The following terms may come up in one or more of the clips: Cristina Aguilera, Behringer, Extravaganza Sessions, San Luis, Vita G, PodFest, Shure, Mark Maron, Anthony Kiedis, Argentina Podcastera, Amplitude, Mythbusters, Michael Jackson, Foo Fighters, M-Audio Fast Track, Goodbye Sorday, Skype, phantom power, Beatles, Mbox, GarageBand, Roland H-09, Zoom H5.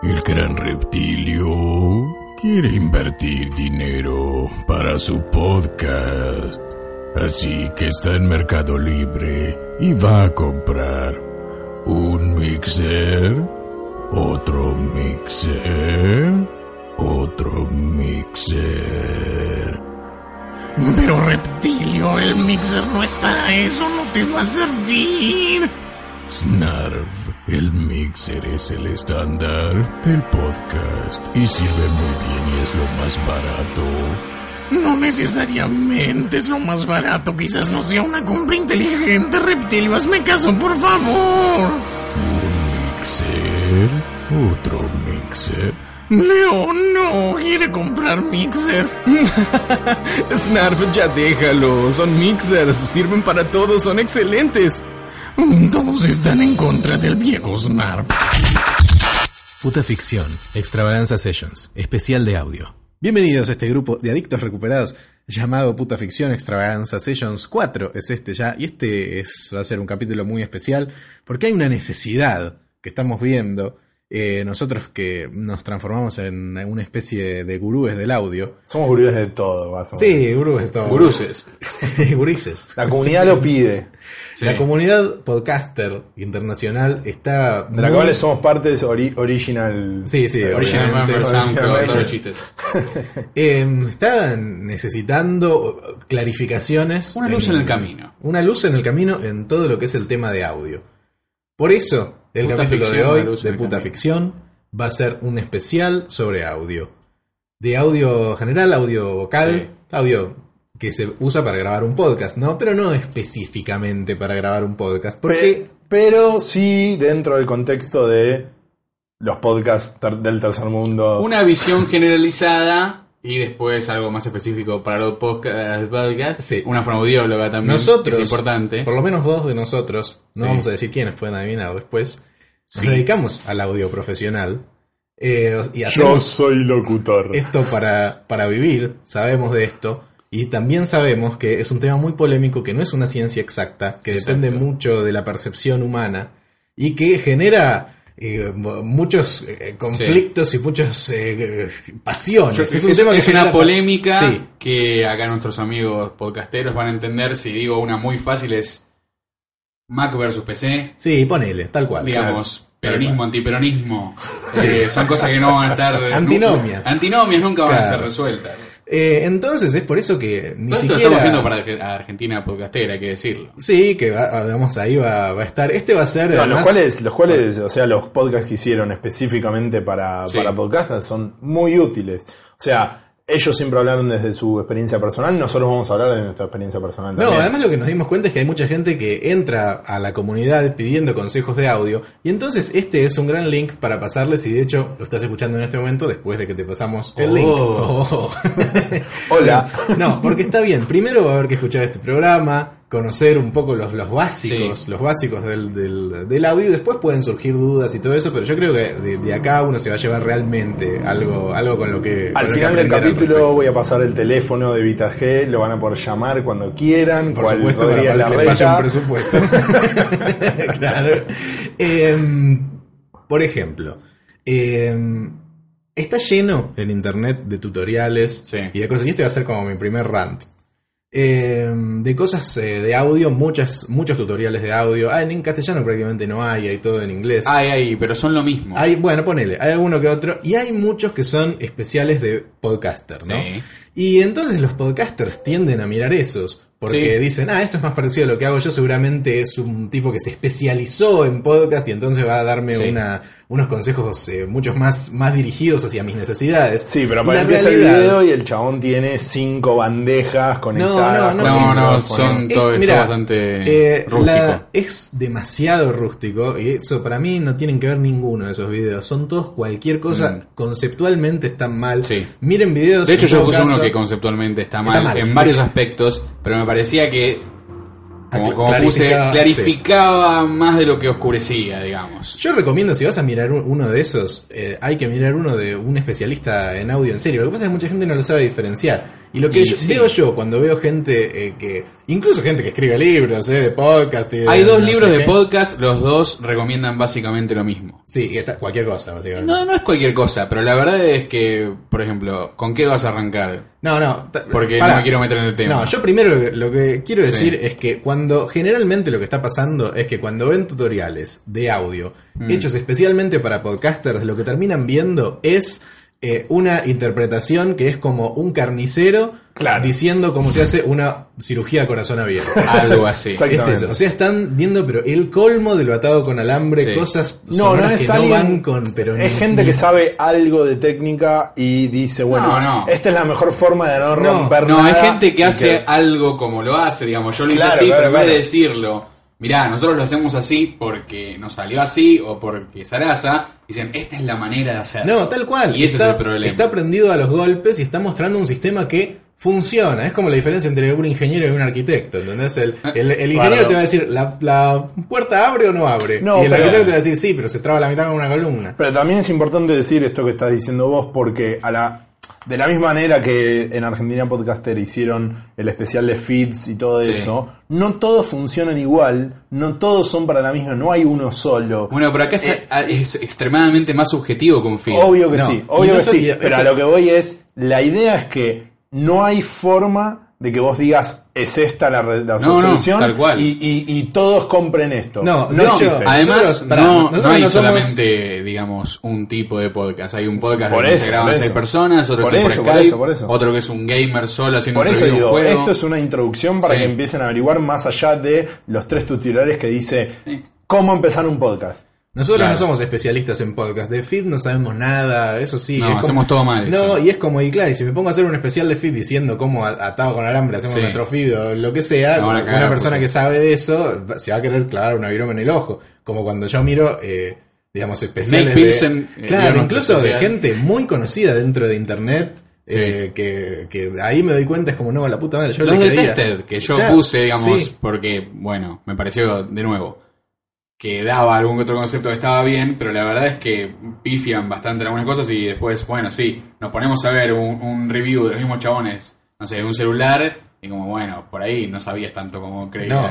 El gran reptilio quiere invertir dinero para su podcast, así que está en Mercado Libre y va a comprar un mixer, otro mixer, otro mixer. Pero reptilio, el mixer no es para eso, no te va a servir. Snarf, el mixer es el estándar del podcast y sirve muy bien y es lo más barato. No necesariamente es lo más barato, quizás no sea una compra inteligente, reptilio, hazme caso, por favor. Un mixer, otro mixer. Leo, no quiere comprar mixers. Snarf, ya déjalo, son mixers, sirven para todos, son excelentes. Todos están en contra del viejo Snarf. Puta Ficción, Extravaganza Sessions, especial de audio. Bienvenidos a este grupo de adictos recuperados llamado Puta Ficción, Extravaganza Sessions 4. Es este ya, y va a ser un capítulo muy especial porque hay una necesidad que estamos viendo. Nosotros que nos transformamos en una especie de gurúes del audio. Somos gurúes de todo, más o menos. Sí, gurúes de todo. Guruses. Gurises. La comunidad sí lo pide. Sí. La comunidad podcaster internacional está... De la cual somos partes original. Sí, sí. Original members, SoundCloud, chistes. Está necesitando clarificaciones. Una luz en el camino. Una luz en el camino en todo lo que es el tema de audio. Por eso... El capítulo de hoy de Puta Ficción va a ser un especial sobre audio. De audio general, audio vocal, sí. Audio que se usa para grabar un podcast, ¿no? Pero no específicamente para grabar un podcast. Porque... Pero sí dentro del contexto de los podcasts del tercer mundo. Una visión generalizada... Y después algo más específico para los podcasts, sí. Una fonoaudióloga también, nosotros, que es importante. Por lo menos dos de nosotros, no sí. Vamos a decir quiénes, pueden adivinar después, sí. Nos dedicamos al audio profesional. Y yo soy locutor. Esto para vivir, sabemos de esto. Y también sabemos que es un tema muy polémico, que no es una ciencia exacta, que exacto. Depende mucho de la percepción humana y que genera... muchos conflictos, sí. Y muchas pasiones. Es una polémica, sí. Que acá nuestros amigos podcasteros van a entender. Si digo una muy fácil es Mac versus PC. Sí, ponele, tal cual. Digamos, claro, peronismo, cual. Antiperonismo. Son cosas que no van a estar... Antinomias nunca van, claro, a ser resueltas. Entonces es por eso que ni siquiera... Esto estamos haciendo para Argentina Podcastera, hay que decirlo. Sí, que vamos, ahí va a estar. Este va a ser... No, además... los cuales, o sea, los podcasts que hicieron específicamente para podcasts son muy útiles. O sea... Ellos siempre hablaron desde su experiencia personal, nosotros vamos a hablar de nuestra experiencia personal también. No, además lo que nos dimos cuenta es que hay mucha gente que entra a la comunidad pidiendo consejos de audio, y entonces este es un gran link para pasarles, y de hecho lo estás escuchando en este momento después de que te pasamos el link. Oh. Hola. No, porque está bien, primero va a haber que escuchar este programa... Conocer un poco los básicos, sí. Los básicos del audio. Después pueden surgir dudas y todo eso, pero yo creo que de acá uno se va a llevar realmente algo con lo que... Al final del capítulo voy a pasar el teléfono de Vita G, lo van a poder llamar cuando quieran. Por supuesto, para la que pase un presupuesto. Claro. Por ejemplo... está lleno en internet de tutoriales, sí. Y de cosas. Y este va a ser como mi primer rant. De cosas de audio, muchos tutoriales de audio. En castellano prácticamente no hay todo en inglés. Hay, pero son lo mismo. Hay, bueno, ponele, hay alguno que otro. Y hay muchos que son especiales de podcaster, ¿no? Sí. Y entonces los podcasters tienden a mirar esos. Porque sí. Dicen, esto es más parecido a lo que hago yo, seguramente es un tipo que se especializó en podcast y entonces va a darme, sí, unos consejos muchos más dirigidos hacia mis necesidades. Sí, pero aparece el video y el chabón tiene 5 bandejas conectadas. No, son todo bastante rústico. Es demasiado rústico y eso para mí no tienen que ver ninguno de esos videos. Son todos cualquier cosa, conceptualmente están mal. Sí. Miren videos. De hecho yo puse uno que conceptualmente está mal en varios aspectos, pero me parecía que, como puse, clarificaba más de lo que oscurecía, digamos. Yo recomiendo, si vas a mirar uno de esos, hay que mirar uno de un especialista en audio en serio. Lo que pasa es que mucha gente no lo sabe diferenciar. Y lo que veo yo cuando veo gente que... Incluso gente que escribe libros, de podcast... Hay dos libros de podcast, los dos recomiendan básicamente lo mismo. Sí, y está cualquier cosa, básicamente. No, no es cualquier cosa, pero la verdad es que, por ejemplo, ¿con qué vas a arrancar? No, no. Porque no me quiero meter en el tema. No, yo primero lo que quiero decir es que cuando... Generalmente lo que está pasando es que cuando ven tutoriales de audio hechos especialmente para podcasters, lo que terminan viendo es... una interpretación que es como un carnicero diciendo cómo se hace una cirugía a corazón abierto. Algo así. Es eso. O sea, están viendo, pero el colmo de lo atado con alambre, cosas no van con... Pero es gente que sabe algo de técnica y dice, bueno, esta es la mejor forma de no romper nada. No, hay gente que hace algo como lo hace, digamos. Yo lo hice así, pero en vez de decirlo... Mirá, nosotros lo hacemos así porque nos salió así o porque zaraza. Dicen, esta es la manera de hacer. No, tal cual. Y ese es el problema. Está prendido a los golpes y está mostrando un sistema que funciona. Es como la diferencia entre un ingeniero y un arquitecto. ¿Entendés? El ingeniero te va a decir, ¿la puerta abre o no abre? No, y el arquitecto te va a decir, sí, pero se traba la mitad con una columna. Pero también es importante decir esto que estás diciendo vos, porque de la misma manera que en Argentina Podcastera hicieron el especial de feeds y todo eso, no todos funcionan igual, no todos son para la misma, no hay uno solo. Bueno, pero acá es extremadamente más subjetivo con feeds. Obvio que sí, obvio que sí, pero a lo que voy es, la idea es que no hay forma de que vos digas, es esta la solución, tal cual. Y todos compren esto. Además, no hay solamente, digamos, un tipo de podcast. Hay un podcast que se graban 6 personas, otro es por Skype, otro que es un gamer solo haciendo un juego. Esto es una introducción para que empiecen a averiguar más allá de los 3 tutoriales que dice cómo empezar un podcast. Nosotros no somos especialistas en podcast. De feed no sabemos nada, eso sí. No, hacemos todo mal. No, y es como, y si me pongo a hacer un especial de feed diciendo cómo atado con alambre hacemos nuestro feed o lo que sea, una persona que sabe de eso se va a querer clavar una viroma en el ojo. Como cuando yo miro, digamos, especiales incluso de gente muy conocida dentro de internet. Que ahí me doy cuenta, es como, no, la puta madre, yo los de Tested, que yo puse, digamos, porque, bueno, me pareció, de nuevo, que daba algún otro concepto que estaba bien, pero la verdad es que pifian bastante en algunas cosas y después, bueno, nos ponemos a ver un review de los mismos chabones, no sé, de un celular, y como, bueno, por ahí no sabías tanto como creías. No,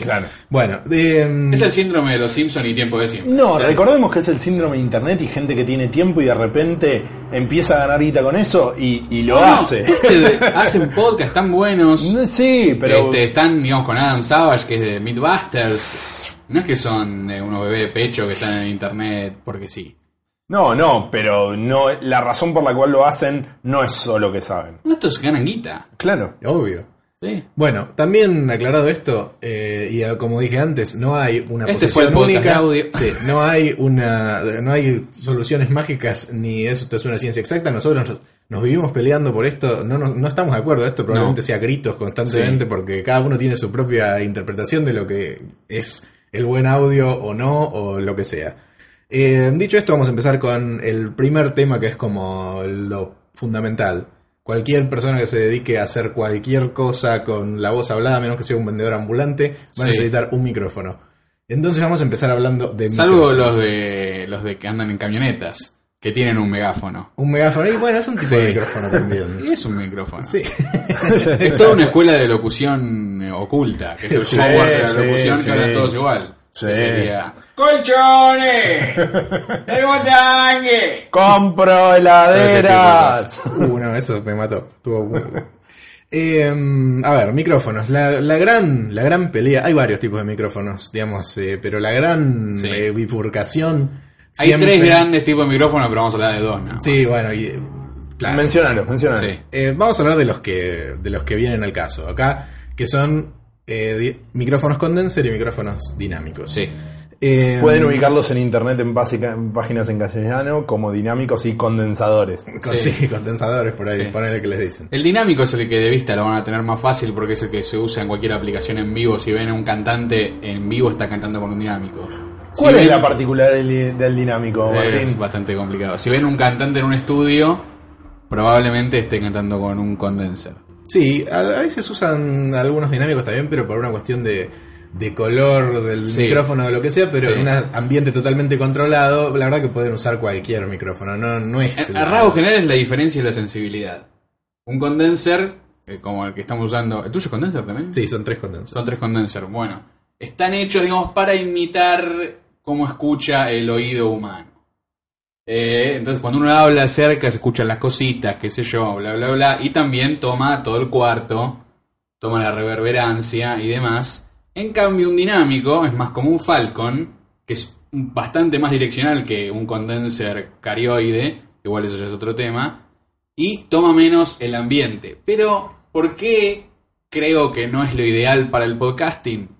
claro. Bueno, es el síndrome de los Simpsons y tiempo de siempre. No, recordemos que es el síndrome de internet y gente que tiene tiempo y de repente empieza a ganar guita con eso y lo hace. Hacen podcasts tan buenos. Sí, pero... están, digamos, con Adam Savage, que es de Mythbusters... No es que son unos bebés de pecho que están en internet porque sí. No, pero no, la razón por la cual lo hacen no es solo que saben. Estos ganan guita. Claro. Obvio. Sí. Bueno, también aclarado esto, y como dije antes, no hay una posición única. No hay soluciones mágicas, ni esto es una ciencia exacta. Nosotros nos vivimos peleando por esto, no estamos de acuerdo. Esto probablemente sea gritos constantemente porque cada uno tiene su propia interpretación de lo que es el buen audio o no, o lo que sea. Dicho esto, vamos a empezar con el primer tema, que es como lo fundamental. Cualquier persona que se dedique a hacer cualquier cosa con la voz hablada, menos que sea un vendedor ambulante, va a necesitar un micrófono. Entonces vamos a empezar hablando de micrófonos. Salvo los de que andan en camionetas, que tienen un megáfono. Un megáfono, y bueno, es un tipo de micrófono también. Es un micrófono. Sí. Es toda una escuela de locución oculta, que es el software de la locución, que hablan todos igual. Que sería... ¡Colchones! ¡El botangue! ¡Compro heladeras! Eso me mató. A ver, micrófonos. La gran pelea... Hay varios tipos de micrófonos, digamos, pero la gran bifurcación... Siempre. Hay 3 grandes tipos de micrófonos, pero vamos a hablar de 2, ¿no? Sí, bueno, y... Claro. Menciónalos. Sí. Vamos a hablar de los que vienen al caso acá, que son micrófonos condenser y micrófonos dinámicos. Sí. Pueden ubicarlos en internet en páginas en castellano como dinámicos y condensadores. Sí, condensadores, por ahí, ponele que les dicen. El dinámico es el que de vista lo van a tener más fácil porque es el que se usa en cualquier aplicación en vivo. Si ven a un cantante en vivo, está cantando con un dinámico. ¿Cuál es la particularidad del dinámico, Martín? Es bastante complicado. Si ven un cantante en un estudio, probablemente esté cantando con un condenser. Sí, a veces usan algunos dinámicos también, pero por una cuestión de color, del micrófono o lo que sea, pero en un ambiente totalmente controlado, la verdad que pueden usar cualquier micrófono. No es... A rasgos generales, la diferencia es la sensibilidad. un condenser, como el que estamos usando. ¿El tuyo es condenser también? Sí, son tres condensers. Son tres condensers, bueno. Están hechos, digamos, para imitar cómo escucha el oído humano. Entonces, cuando uno habla cerca, se escuchan las cositas, qué sé yo, bla, bla, bla. Y también toma todo el cuarto, toma la reverberancia y demás. En cambio, un dinámico es más como un Falcon, que es bastante más direccional que un condenser carioide. Igual eso ya es otro tema. Y toma menos el ambiente. Pero, ¿por qué creo que no es lo ideal para el podcasting?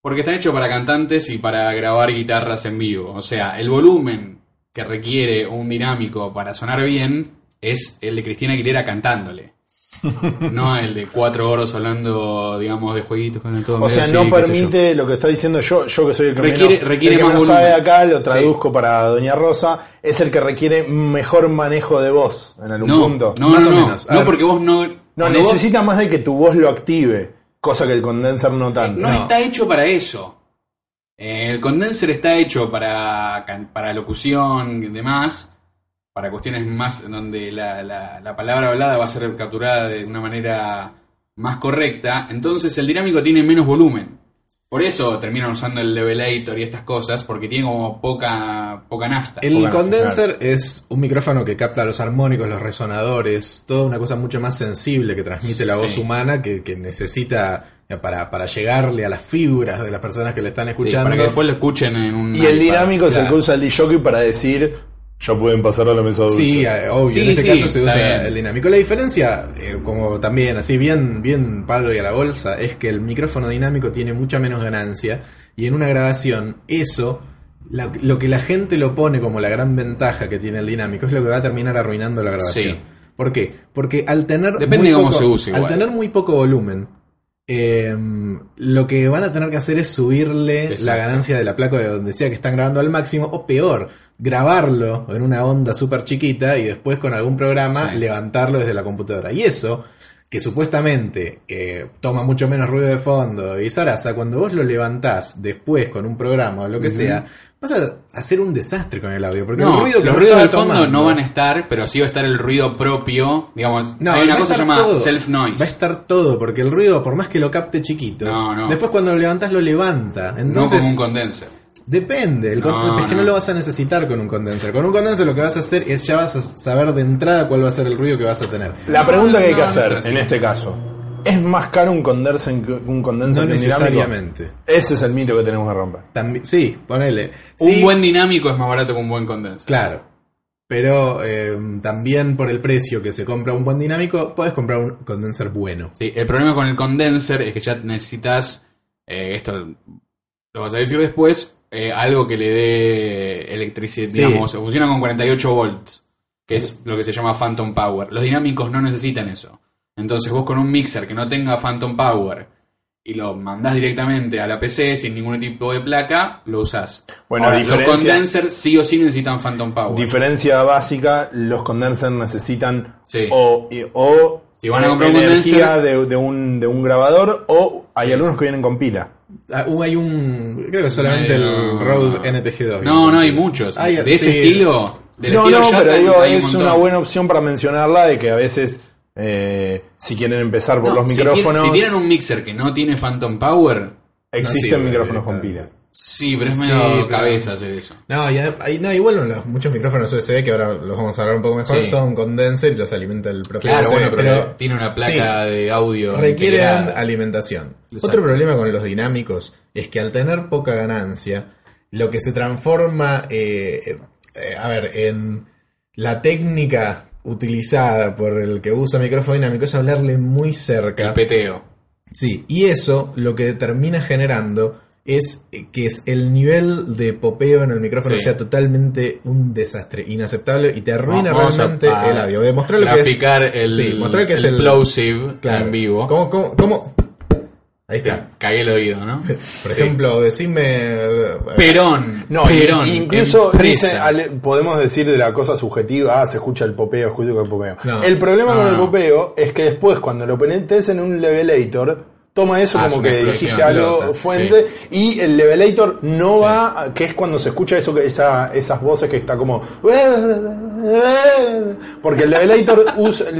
Porque está hecho para cantantes y para grabar guitarras en vivo. O sea, el volumen que requiere un dinámico para sonar bien es el de Cristina Aguilera cantándole. No el de 4 horas hablando, digamos, de jueguitos con todo. O sea, así, no permite lo que está diciendo yo que soy el que requiere el que más volumen. Sabe acá, lo traduzco para Doña Rosa, es el que requiere mejor manejo de voz en algún punto. Más o menos. No, porque vos no... No, necesitas más de que tu voz lo active. Cosa que el condenser no tanto. No está hecho para eso. El condenser está hecho para locución y demás, para cuestiones más donde la palabra hablada va a ser capturada de una manera más correcta. Entonces el dinámico tiene menos volumen. Por eso terminan usando el Levelator y estas cosas, porque tiene como poca nafta. El condenser es un micrófono que capta los armónicos, los resonadores, toda una cosa mucho más sensible que transmite la voz humana, que necesita para llegarle a las fibras de las personas que le están escuchando. Sí, para que después lo escuchen en un... Y el dinámico es el que usa el disjockey para decir... Ya pueden pasar a la mesa dulce. Sí, obvio. Sí, en ese caso se usa el dinámico. La diferencia, como también así bien palo y a la bolsa, es que el micrófono dinámico tiene mucha menos ganancia. Y en una grabación, eso, lo que la gente lo pone como la gran ventaja que tiene el dinámico, es lo que va a terminar arruinando la grabación. Sí. ¿Por qué? Porque al tener... Depende de cómo se use, igual. Al tener muy poco volumen, lo que van a tener que hacer es subirle la ganancia de la placa de donde sea que están grabando al máximo, o peor, grabarlo en una onda súper chiquita y después con algún programa levantarlo desde la computadora. Y eso, que supuestamente toma mucho menos ruido de fondo y zaraza, cuando vos lo levantás después con un programa o lo que sea, vas a hacer un desastre con el audio, porque los ruidos del fondo no van a estar, pero sí va a estar el ruido propio, digamos. Hay una cosa llamada self-noise. Va a estar todo, porque el ruido, por más que lo capte chiquito, después cuando lo levantás lo levanta. Entonces, no como un condenser. Depende, es que no lo vas a necesitar con un condenser. Con un condenser lo que vas a hacer es ya vas a saber de entrada cuál va a ser el ruido que vas a tener. La pregunta que hay que hacer en este caso, ¿es más caro un condenser que un condenser? No necesariamente. Ese es el mito que tenemos que romper. Sí, ponele. Un buen dinámico es más barato que un buen condenser. Claro. Pero también por el precio que se compra un buen dinámico, puedes comprar un condenser bueno. Sí, el problema con el condenser es que ya necesitas, esto lo vas a decir después, algo que le dé electricidad, digamos, funciona con 48 volts, que es lo que se llama phantom power. Los dinámicos no necesitan eso. Entonces vos con un mixer que no tenga phantom power y lo mandás directamente a la PC sin ningún tipo de placa, lo usás. Bueno, ahora, los condensers sí o sí necesitan phantom power. Diferencia básica, los condensers necesitan o si van a comprar energía de un grabador, o hay algunos que vienen con pila. Hay un... Creo que solamente el Roland NTG2. No, hay muchos. De ese estilo. Pero digo, es una buena opción para mencionarla, de que a veces, si quieren empezar por los micrófonos... Si tienen un mixer que no tiene phantom power... Existen micrófonos con pila. Sí, pero es medio cabeza hacer eso. Muchos micrófonos USB, que ahora los vamos a hablar un poco mejor, son condenser y los alimenta el propio USB. Bueno, pero tiene una placa de audio. Requieren alimentación. Exacto. Otro problema con los dinámicos es que al tener poca ganancia, lo que se transforma en la técnica utilizada por el que usa micrófono dinámico es hablarle muy cerca. El peteo. Sí, y eso lo que termina generando es que el nivel de popeo en el micrófono sea totalmente un desastre, inaceptable, y te arruina realmente el audio. Demostrar lo que es. Mostrar que es el plosive en vivo. ¿Cómo? Ahí está. Cagué el oído, ¿no? Por ejemplo, decime. Perón. Perón. Incluso podemos decir de la cosa subjetiva, se escucha el popeo, escucho el popeo. No, el problema con el popeo es que después, cuando lo penetres en un Levelator, toma eso como que decís algo fuente, sí. Y el Levelator no va, que es cuando se escucha eso, que esas voces que está como, porque el Levelator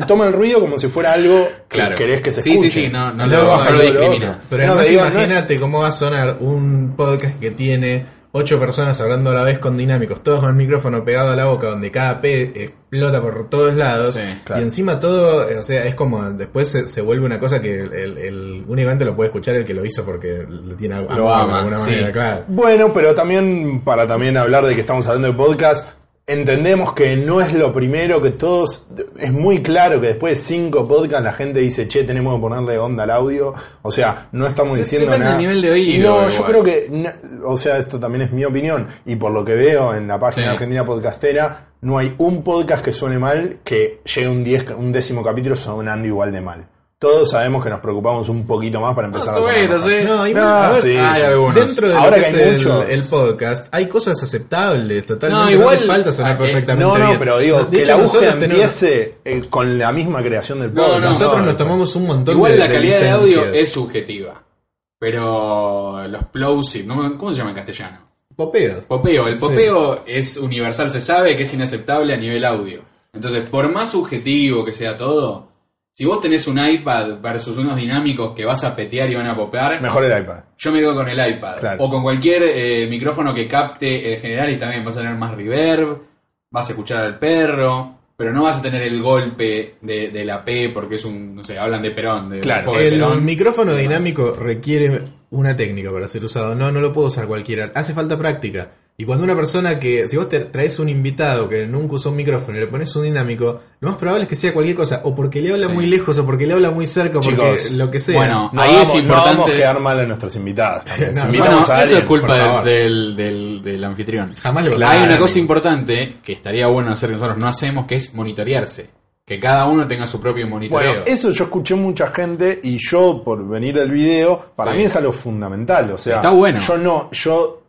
toma el ruido como si fuera algo que querés que se escuche. Sí, no lo discrimina. Pero además imagínate cómo va a sonar un podcast que tiene 8 personas hablando a la vez con dinámicos, todos con el micrófono pegado a la boca, donde cada P explota por todos lados, y encima todo, o sea, es como, después se vuelve una cosa que el únicamente lo puede escuchar el que lo hizo porque lo tiene algo de alguna manera, claro. Bueno, pero también, para también hablar de que estamos hablando de podcast, entendemos que no es lo primero que todos, es muy claro que después de 5 podcasts la gente dice, che, tenemos que ponerle onda al audio, o sea, no estamos diciendo nada. Depende del nivel de oído. No, yo creo que, o sea, esto también es mi opinión, y por lo que veo en la página Argentina Podcastera, no hay un podcast que suene mal, que llegue un décimo capítulo sonando igual de mal. Todos sabemos que nos preocupamos un poquito más para empezar a hacer. Dentro de ahora lo que es el podcast, hay cosas aceptables, totalmente. No, igual, no hace falta sonar perfectamente bien. No, pero digo, de que hecho, la búsqueda empiece con la misma creación del podcast. Nosotros nos tomamos un montón de licencias. Igual la calidad de audio es subjetiva, pero los plosives, ¿cómo se llama en castellano? Popeos. El popeo es universal, se sabe que es inaceptable a nivel audio. Entonces, por más subjetivo que sea todo, si vos tenés un iPad versus unos dinámicos que vas a petear y van a popear, mejor el iPad. Yo me quedo con el iPad. Claro. O con cualquier micrófono que capte el general, y también vas a tener más reverb, vas a escuchar al perro, pero no vas a tener el golpe de la P porque es un, no sé, hablan de Perón. El micrófono dinámico requiere una técnica para ser usado. No lo puedo usar cualquiera. Hace falta práctica. Y cuando una persona que, si vos te traes un invitado que nunca usó un micrófono y le pones un dinámico, lo más probable es que sea cualquier cosa, o porque le habla muy lejos, o porque le habla muy cerca, o porque lo que sea. Bueno, ahí es importante. No vamos a quedar mal a nuestros invitados. Eso es culpa del anfitrión. Jamás lo Hay una cosa importante que estaría bueno hacer que nosotros no hacemos, que es monitorearse. Que cada uno tenga su propio monitoreo. Bueno, eso yo escuché mucha gente, y yo, por venir del video, para mí es algo fundamental. O sea, está bueno. Yo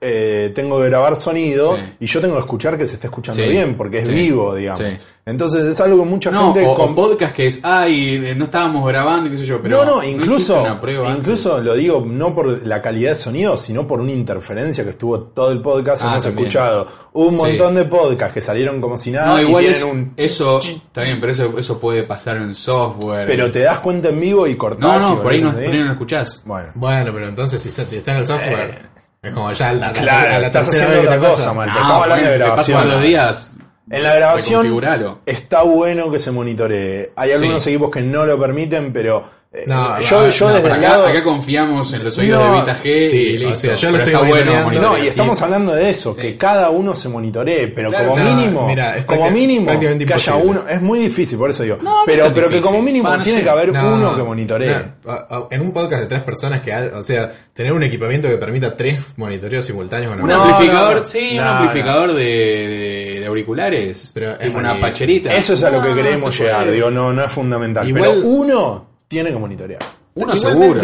tengo que grabar sonido y yo tengo que escuchar que se está escuchando bien, porque es vivo, digamos. Sí. Entonces es algo que mucha gente... con podcast que es, no estábamos grabando, qué sé yo, pero... Incluso lo digo no por la calidad de sonido, sino por una interferencia que estuvo todo el podcast. Hemos escuchado un montón de podcasts que salieron como si nada. No, igual y tienen eso está bien, pero eso puede pasar en software. Pero te das cuenta en vivo y cortás. No, por ahí no lo escuchás. Bueno, pero entonces si está en el software, es como ya la tercera vez otra cosa. Estamos hablando de grabación. Pasan los días. En la grabación está bueno que se monitoree. Hay algunos equipos que no lo permiten, pero... acá confiamos en los oídos de Vita G y listo. O sea, yo lo estoy y estamos hablando de eso, que cada uno se monitoree, pero como mínimo que imposible. Haya uno, es muy difícil, por eso digo, pero que como mínimo tiene que haber uno que monitoree. En un podcast de 3 personas que, o sea, tener un equipamiento que permita 3 monitoreos simultáneos con un amplificador de auriculares, pero es una pacherita. Eso es a lo que queremos llegar, digo, no es fundamental, pero uno tiene que monitorear. Uno seguro.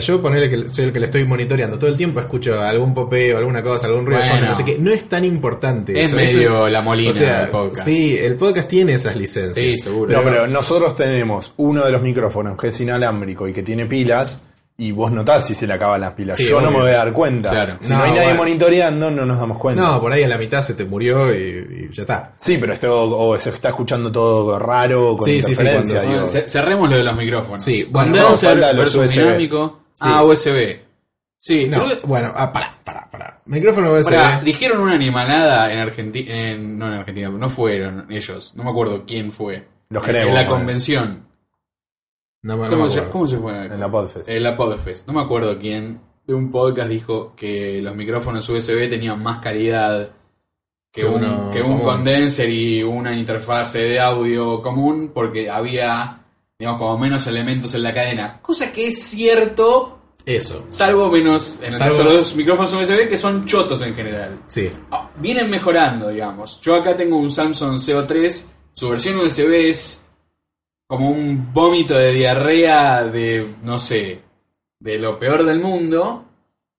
Yo ponerle que soy el que le estoy monitoreando todo el tiempo, escucho algún popeo, alguna cosa, algún ruido de fondo, no sé qué. No es tan importante. Es eso, medio la molina, o sea, del podcast. Sí, el podcast tiene esas licencias. Sí, seguro. Pero nosotros tenemos uno de los micrófonos que es inalámbrico y que tiene pilas, y vos notás si se le acaban las pilas. Sí, yo no me voy a dar cuenta. Claro. Si no hay nadie monitoreando, no nos damos cuenta. No, por ahí a la mitad se te murió y ya está. Sí, pero se está escuchando todo raro, con interferencias. Cerremos lo de los micrófonos. Sí, bueno, versus dinámico. Sí. USB. Sí, pará. Micrófono USB. Pará, dijeron una animalada en Argentina. No en Argentina, no fueron ellos. No me acuerdo quién fue. Los queremos. En la convención. ¿Cómo se fue? En la PodFest. No me acuerdo quién de un podcast dijo que los micrófonos USB tenían más calidad que un condenser y una interfase de audio común, porque había, digamos, como menos elementos en la cadena. Cosa que es cierto. Eso. Salvo menos en el caso de los micrófonos USB, que son chotos en general. Sí. Vienen mejorando, digamos. Yo acá tengo un Samsung CO3. Su versión USB es como un vómito de diarrea de, no sé, de lo peor del mundo.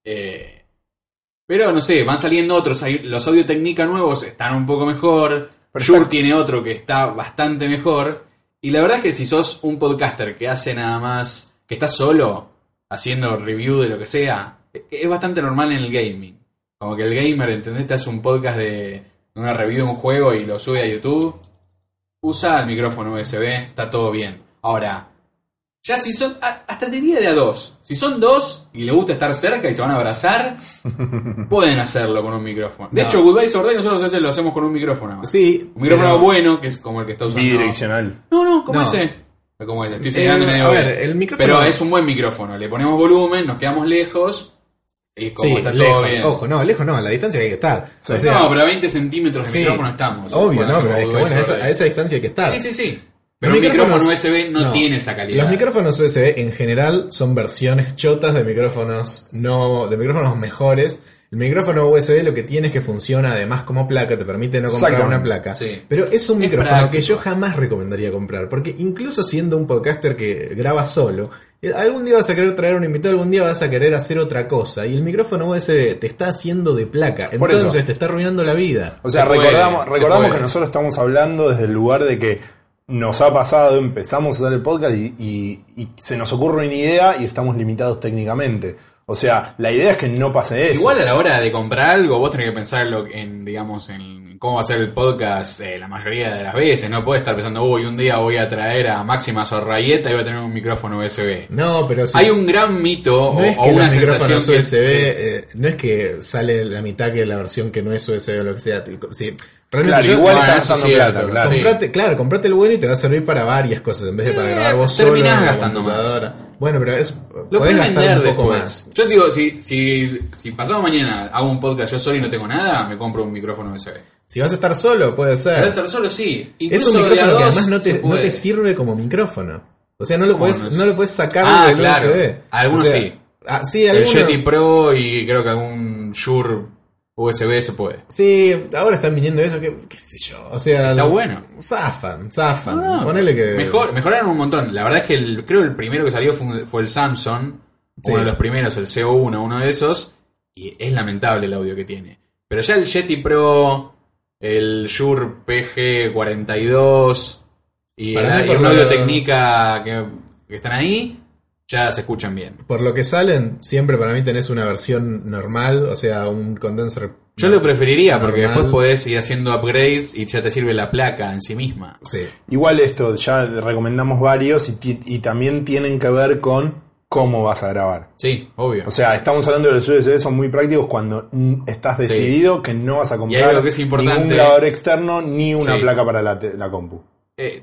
Pero, no sé, van saliendo otros. Los Audio Technica nuevos están un poco mejor. Shure tiene otro que está bastante mejor. Y la verdad es que si sos un podcaster que hace nada más, que está solo, haciendo review de lo que sea, es bastante normal en el gaming. Como que el gamer, ¿entendés? Te hace un podcast de una review de un juego y lo sube a YouTube, usa el micrófono USB, está todo bien. Ahora, ya si son, hasta te diría de a dos, si son dos y les gusta estar cerca y se van a abrazar, pueden hacerlo con un micrófono. De hecho, Goodbye Sorday nosotros lo hacemos con un micrófono. Sí. Un micrófono bueno, que es como el que está usando. Bidireccional. No, como ese. Como ese. Estoy señalando a ver, el micrófono. Pero es un buen micrófono. Le ponemos volumen, nos quedamos lejos. Y como sí, está todo lejos, bien. Ojo, no, lejos no, a la distancia que hay que estar. O sea, no, pero a 20 centímetros de micrófono estamos. Obvio, no, pero es que bueno, a esa distancia hay que estar. Sí. Pero un micrófono USB no tiene esa calidad. Los micrófonos USB en general son versiones chotas de micrófonos mejores. El micrófono USB lo que tiene es que funciona además como placa, te permite no comprar una placa. Sí. Pero es un micrófono práctico, que yo jamás recomendaría comprar, porque incluso siendo un podcaster que graba solo, algún día vas a querer traer un invitado, algún día vas a querer hacer otra cosa. Y el micrófono USB te está haciendo de placa. Entonces te está arruinando la vida. O sea, recordamos que nosotros estamos hablando desde el lugar de que nos ha pasado, empezamos a hacer el podcast y se nos ocurre una idea y estamos limitados técnicamente. O sea, la idea es que no pase eso. Igual a la hora de comprar algo, vos tenés que pensar en cómo va a ser el podcast la mayoría de las veces. No podés estar pensando, un día voy a traer a Máxima Zorrayeta y voy a tener un micrófono USB. No, pero sí. Hay un gran mito o una sensación que... USB, sí. No es que sale la mitad que la versión que no es USB o lo que sea. Sí. Realmente claro, igual estás gastando plata. Claro. Comprate el bueno y te va a servir para varias cosas en vez de para grabar vos solo. Terminás gastando más. Bueno, pero lo podés vender un poco más. Yo digo, si pasado mañana hago un podcast yo solo y no tengo nada, me compro un micrófono USB. Si vas a estar solo, puede ser. Si vas a estar solo, sí. Incluso es un micrófono que además no te sirve como micrófono. O sea, no lo podés sacar del USB. Algunos sí. Ah, sí, algunos. El Yeti Pro y creo que algún Shure USB se puede. Sí, ahora están viniendo eso, qué sé yo. O sea, está bueno. Zafan. No, ponele que... Mejoraron un montón. La verdad es que creo el primero que salió fue el Samsung, sí. Uno de los primeros, el CO1, uno de esos. Y es lamentable el audio que tiene. Pero ya el Yeti Pro, el Shure PG42 y el Audio Técnica que están ahí... Ya se escuchan bien. Por lo que salen, siempre para mí tenés una versión normal, o sea, un condenser. Yo lo preferiría normal, porque después podés ir haciendo upgrades y ya te sirve la placa en sí misma. Sí. Igual esto, ya recomendamos varios y también tienen que ver con cómo vas a grabar. Sí, obvio. O sea, estamos hablando de los USB, son muy prácticos cuando estás decidido que no vas a comprar ningún grabador externo ni una placa para la compu.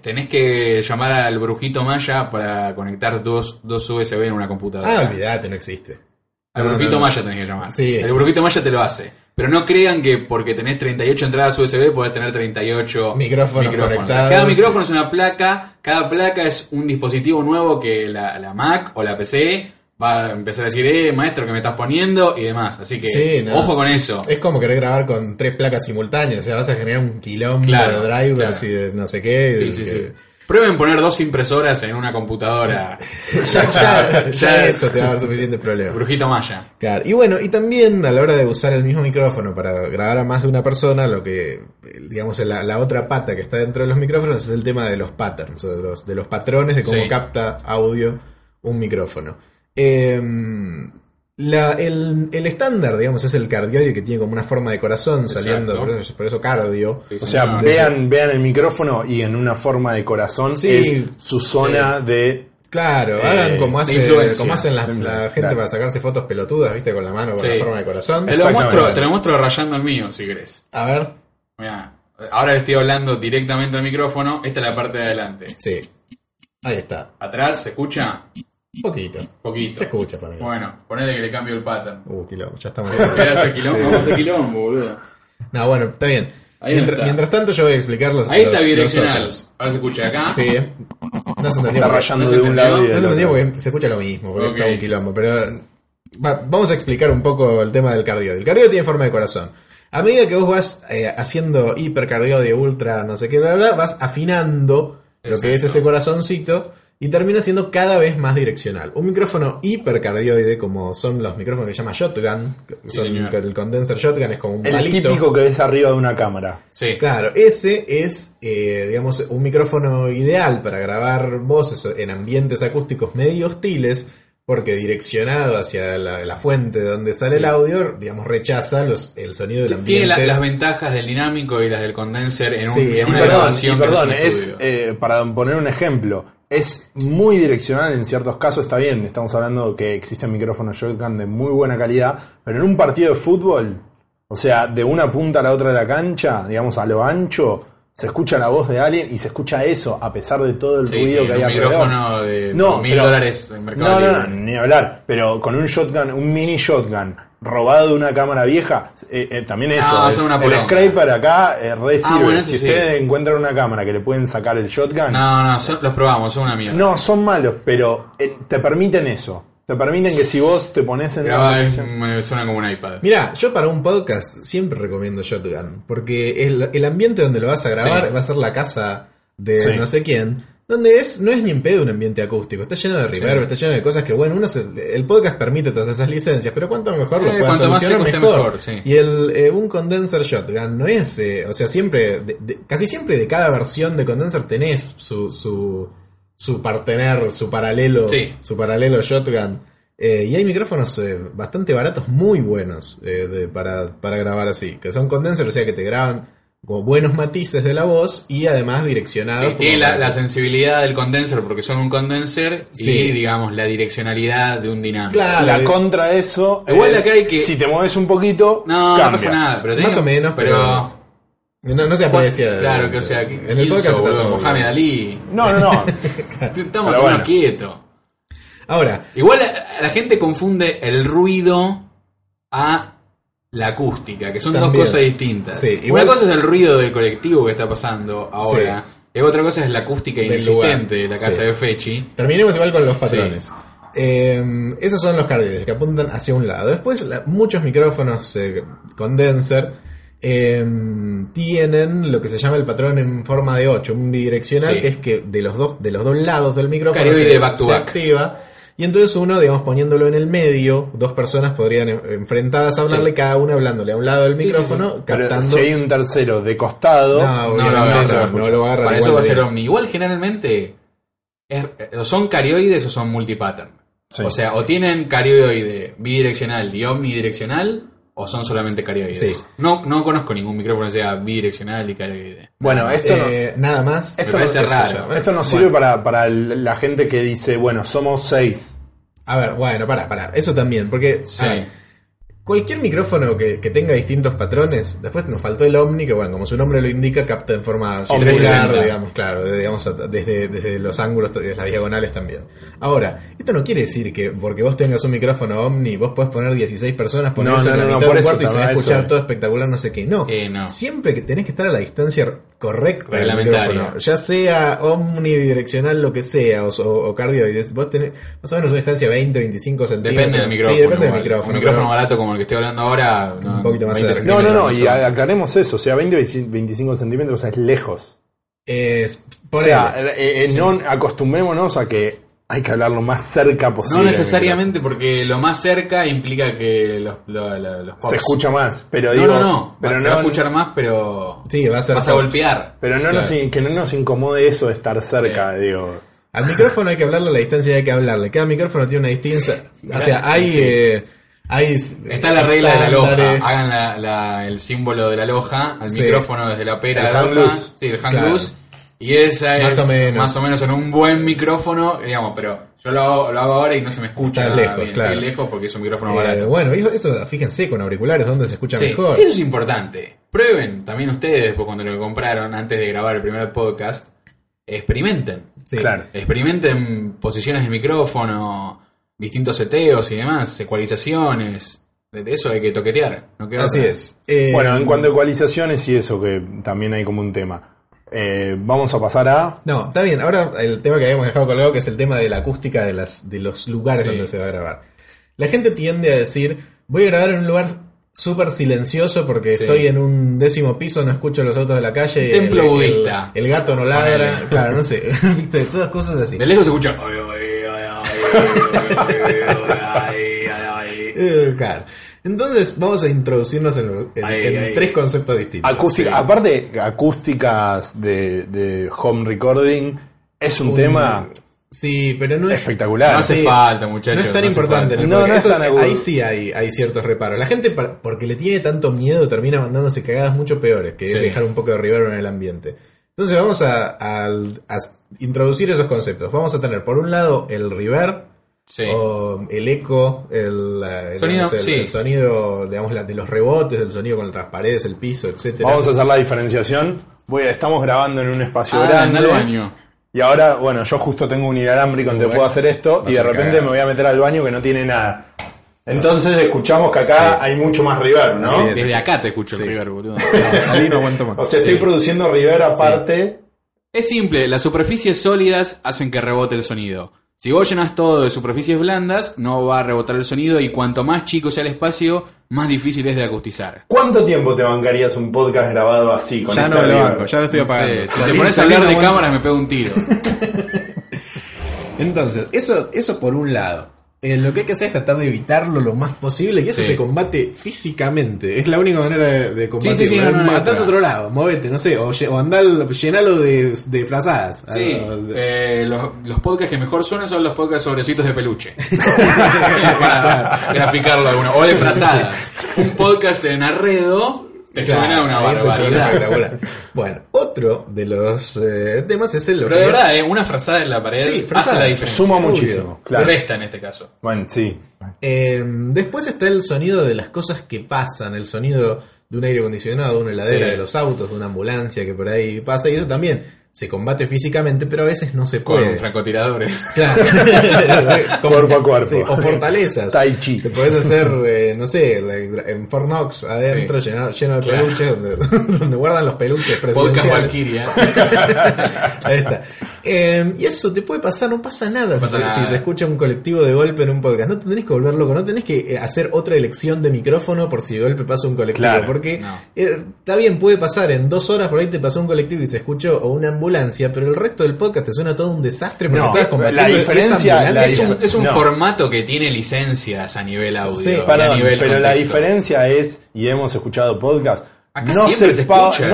Tenés que llamar al brujito maya para conectar dos USB en una computadora. Ah, olvidate, no existe. Al brujito maya tenés que llamar. Sí. El brujito maya te lo hace. Pero no crean que porque tenés 38 entradas USB podés tener 38 micrófonos. Conectados. O sea, cada micrófono es una placa. Cada placa es un dispositivo nuevo que la Mac o la PC... va a empezar a decir, maestro, ¿qué me estás poniendo? Y demás, así que ojo con eso. Es como querer grabar con tres placas simultáneas, o sea, vas a generar un quilombo de drivers y de no sé qué. Prueben poner dos impresoras en una computadora. ya eso te va a dar suficientes problemas. Brujito maya. Claro. Y bueno, y también a la hora de usar el mismo micrófono para grabar a más de una persona, lo que, digamos, la otra pata que está dentro de los micrófonos es el tema de los patterns, o de los patrones, de cómo capta audio un micrófono. El estándar, digamos, es el cardioide, que tiene como una forma de corazón. Exacto. Saliendo, por eso cardio. Sí, o sea, vean el micrófono y en una forma de corazón es su zona de... Claro, hagan como hacen la gente para sacarse fotos pelotudas, ¿viste? Con la mano, con la forma de corazón. Te lo muestro rayando el mío, si querés. A ver. Mirá, ahora le estoy hablando directamente al micrófono. Esta es la parte de adelante. Sí. Ahí está. Atrás, ¿se escucha? Poquito. Se escucha para mí. Bueno, ponele que le cambio el pattern. Quilombo, ya estamos. Ese quilombo, boludo. No, bueno, está bien. Mientras tanto yo voy a explicar los... Ahí está bidireccional. Ahora se escucha acá. Sí. No se entendía. Está rayando de un lado. No se entendía porque se escucha lo mismo, porque está un quilombo. Pero vamos a explicar un poco el tema del cardioide. El cardioide tiene forma de corazón. A medida que vos vas haciendo hipercardioide, ultra, no sé qué, bla, bla, vas afinando lo que es ese corazoncito... Y termina siendo cada vez más direccional. Un micrófono hipercardioide, como son los micrófonos que se llama shotgun. El condenser shotgun es como un palito. El típico que ves arriba de una cámara. Sí. Claro, ese es, digamos, un micrófono ideal para grabar voces en ambientes acústicos medio hostiles. porque direccionado hacia la fuente de donde sale el audio, digamos, rechaza el sonido del ambiente. Tiene las ventajas del dinámico y las del condenser en, una grabación. Perdón, es para poner un ejemplo, es muy direccional en ciertos casos, está bien, estamos hablando que existen micrófonos shotgun de muy buena calidad, pero en un partido de fútbol, o sea, de una punta a la otra de la cancha, digamos, a lo ancho, se escucha la voz de alguien y se escucha eso a pesar de todo el ruido que hay alrededor. Un micrófono de $1,000 en mercado libre. No, ni hablar. Pero con un shotgun, un mini shotgun robado de una cámara vieja, también eso. El scraper acá re sirve. Bueno, si ustedes encuentran una cámara que le pueden sacar el shotgun. Los probamos, son una mierda. No, son malos, pero te permiten eso. Te permiten que si vos te pones en me suena como un iPad. Mirá, yo para un podcast siempre recomiendo Shotgun, porque el ambiente donde lo vas a grabar va a ser la casa de no sé quién, donde no es ni en pedo un ambiente acústico, está lleno de reverb, está lleno de cosas que, bueno, el podcast permite todas esas licencias, pero cuanto mejor lo puedas solucionar, mejor. Y un condenser Shotgun no es, o sea, siempre, casi siempre de cada versión de condenser tenés su partener, su paralelo, su paralelo shotgun. Y hay micrófonos bastante baratos, muy buenos para grabar así, que son condenser, o sea que te graban como buenos matices de la voz y además direccionados. Tiene la sensibilidad del condenser porque son un condenser y digamos la direccionalidad de un dinámico. Claro, la contra eso igual acá hay que si te mueves un poquito no pasa nada, pero más o menos, pero no se aparecía. Claro que, o sea, que en el podcast Mohamed Ali. No. Estamos tan quietos. Ahora, igual la gente confunde el ruido a la acústica, que son dos cosas distintas. Sí, igual, una cosa es el ruido del colectivo que está pasando ahora, y otra cosa es la acústica inexistente de la casa de Fechi. Terminemos igual con los patrones. Sí. Esos son los carriles que apuntan hacia un lado. Después, muchos micrófonos condenser tienen lo que se llama el patrón en forma de 8, unidireccional, que es que de los dos lados del micrófono se activa, y entonces uno, digamos, poniéndolo en el medio, dos personas podrían enfrentadas hablarle, cada una hablándole a un lado del micrófono, captando. Pero si hay un tercero de costado, no lo agarra. Para eso va a ser omni. Igual generalmente son carioides o son multipattern. Sí. O sea, o tienen carioide bidireccional y omnidireccional, o son solamente cardioides. Sí. No conozco ningún micrófono que sea bidireccional y cardioide. Bueno, esto nada más. Esto me parece raro. Esto nos sirve para la gente que dice, bueno, somos 6. A ver, bueno, pará. Eso también, porque cualquier micrófono que tenga distintos patrones, después nos faltó el Omni, que bueno, como su nombre lo indica, capta en forma circular, digamos, claro, desde los ángulos, desde las diagonales también. Ahora, esto no quiere decir que porque vos tengas un micrófono Omni, vos podés poner 16 personas, ponerse en la mitad del cuarto y se va a escuchar todo espectacular, no sé qué. No, siempre que tenés que estar a la distancia correcta del micrófono, ya sea omnidireccional, lo que sea, o cardioides, vos tenés más o menos una distancia de 20, 25 centímetros. Depende del micrófono. Sí, depende del micrófono. Un micrófono barato como el que estoy hablando ahora, un poquito más cerca. No, y aclaremos eso, o sea, 20 o 25 centímetros es lejos. O sea, no acostumbrémonos a que hay que hablar lo más cerca posible. No necesariamente, porque lo más cerca implica que los pops se escucha más, pero digo, pero se va a escuchar más, pero sí, vas a golpear. Pero que no nos incomode eso de estar cerca, digo. Al micrófono hay que hablarle a la distancia, hay que hablarle. Cada micrófono tiene una distancia, o sea, ahí está la regla de la loja. Hagan el símbolo de la loja al micrófono desde la pera a la loja. Sí, el hang loose. Y esa es más o menos en un buen micrófono, digamos, pero yo lo hago ahora y no se me escucha. Está lejos, bien, claro. Está lejos porque es un micrófono barato. Bueno, eso fíjense con auriculares donde se escucha mejor. Eso es importante. Prueben también ustedes después cuando lo compraron, antes de grabar el primer podcast, experimenten. Sí. Claro. Experimenten posiciones de micrófono, distintos seteos y demás, ecualizaciones. Eso hay que toquetear. Así es. Bueno, en cuanto a ecualizaciones y eso, que también hay como un tema. Vamos a pasar a... No, está bien. Ahora el tema que habíamos dejado colgado, que es el tema de la acústica de los lugares donde se va a grabar. La gente tiende a decir, voy a grabar en un lugar súper silencioso porque estoy en un 10º piso, no escucho los autos de la calle. El templo budista. El gato no ladra. Claro, no sé. Viste, todas cosas así. De lejos se escucha... Claro. Entonces vamos a introducirnos en tres conceptos distintos. Acústica, aparte acústicas de home recording es un tema Sí, pero no es espectacular. No hace falta, muchachos. No es tan importante. No es tan agudo. Ahí sí hay ciertos reparos. La gente, porque le tiene tanto miedo, termina mandándose cagadas mucho peores, que es dejar un poco de reverb en el ambiente. Entonces vamos a introducir esos conceptos. Vamos a tener, por un lado, el reverb, o el eco, el sonido, digamos, de los rebotes, el sonido con las paredes, el piso, etcétera. Vamos a hacer la diferenciación. Estamos grabando en un espacio grande. En el baño. Y ahora, bueno, yo justo tengo un inalámbrico donde puedo hacer esto y de repente me voy a meter al baño que no tiene nada. Entonces escuchamos que acá hay mucho más reverb, ¿no? Sí, desde acá te escucho el reverb, boludo. Salí no aguanto más. O sea, estoy produciendo reverb aparte. Es simple, las superficies sólidas hacen que rebote el sonido. Si vos llenas todo de superficies blandas, no va a rebotar el sonido, y cuanto más chico sea el espacio, más difícil es de acustizar. ¿Cuánto tiempo te bancarías un podcast grabado así? Con ya no lo banco, ya lo estoy apagando. Si te pones a hablar de cámaras me pego un tiro. Entonces, eso por un lado. Lo que hay que hacer es tratar de evitarlo lo más posible, y eso se combate físicamente. Es la única manera de combatirlo. Sí, matando otro lado, móvete, no sé, o andá, llenalo de frazadas. Sí, los podcasts que mejor suenan son los podcasts sobre sobrecitos de peluche. Para graficarlo alguno. O de frazadas. Un podcast en arredo te suena una barbaridad. Espectacular. Bueno, otro de los temas es el... Pero de verdad, una frazada en la pared hace la diferencia. Suma muchísimo. Claro. Resta en este caso. Bueno, sí. Después está el sonido de las cosas que pasan. El sonido de un aire acondicionado, de una heladera, de los autos, de una ambulancia que por ahí pasa. Y eso también se combate físicamente, pero a veces no se puede. Con francotiradores. Claro. Cuerpo a cuerpo. Sí, o fortalezas. Tai Chi. Te podés hacer, no sé, en Fort Knox adentro, lleno de peluches, donde guardan los peluches presidenciales. Podcast Valkyria. Ahí está. Y eso te puede pasar, no pasa nada. Si se escucha un colectivo de golpe en un podcast, no tenés que volver loco, no tenés que hacer otra elección de micrófono por si de golpe pasa un colectivo. Claro, porque está bien, puede pasar, en 2 horas por ahí te pasó un colectivo y se escuchó, o una ambulancia, pero el resto del podcast te suena todo un desastre. No, la diferencia es un formato que tiene licencias a nivel audio. Sí, perdón, a nivel pero contexto. La diferencia es, y hemos escuchado podcast, acá no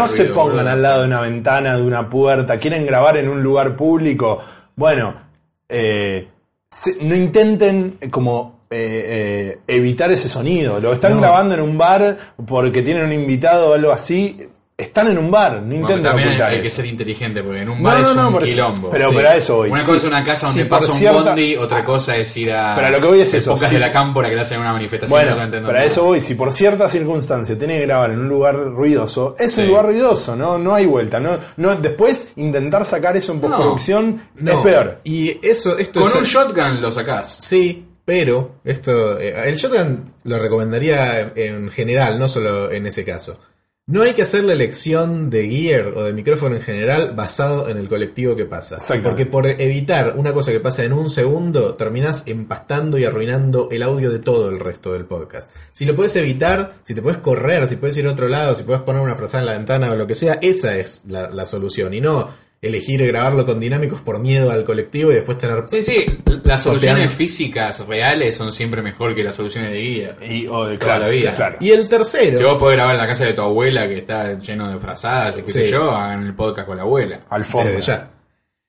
se pongan al lado de una ventana, de una puerta, quieren grabar en un lugar público. Bueno, no intenten como evitar ese sonido. Lo están grabando en un bar porque tienen un invitado o algo así. Están en un bar, no intenten ocultar. Hay que ser inteligente porque en un bar es un quilombo. Pero a eso voy. Una cosa es una casa donde pasa un bondi, otra cosa es ir a... Pero lo que voy es eso. Pocas de la cámpora que le hacen una manifestación. Bueno, para eso voy. Si por cierta circunstancia tenés que grabar en un lugar ruidoso, es un lugar ruidoso, no hay vuelta. No, después intentar sacar eso en postproducción es peor. Y esto con un shotgun lo sacás. Sí. Pero esto el shotgun lo recomendaría en general, no solo en ese caso. No hay que hacer la elección de gear o de micrófono en general basado en el colectivo que pasa. Porque por evitar una cosa que pasa en un segundo, terminás empastando y arruinando el audio de todo el resto del podcast. Si lo puedes evitar, si te puedes correr, si puedes ir a otro lado, si puedes poner una frazada en la ventana o lo que sea, esa es la solución. Y no elegir grabarlo con dinámicos por miedo al colectivo y después tener... Sí, las soluciones físicas reales son siempre mejor que las soluciones de guía. O de toda la vida. Claro. Y el tercero... Si vos podés grabar en la casa de tu abuela que está lleno de frazadas y qué sé yo, hagan el podcast con la abuela. Al fondo. Ya.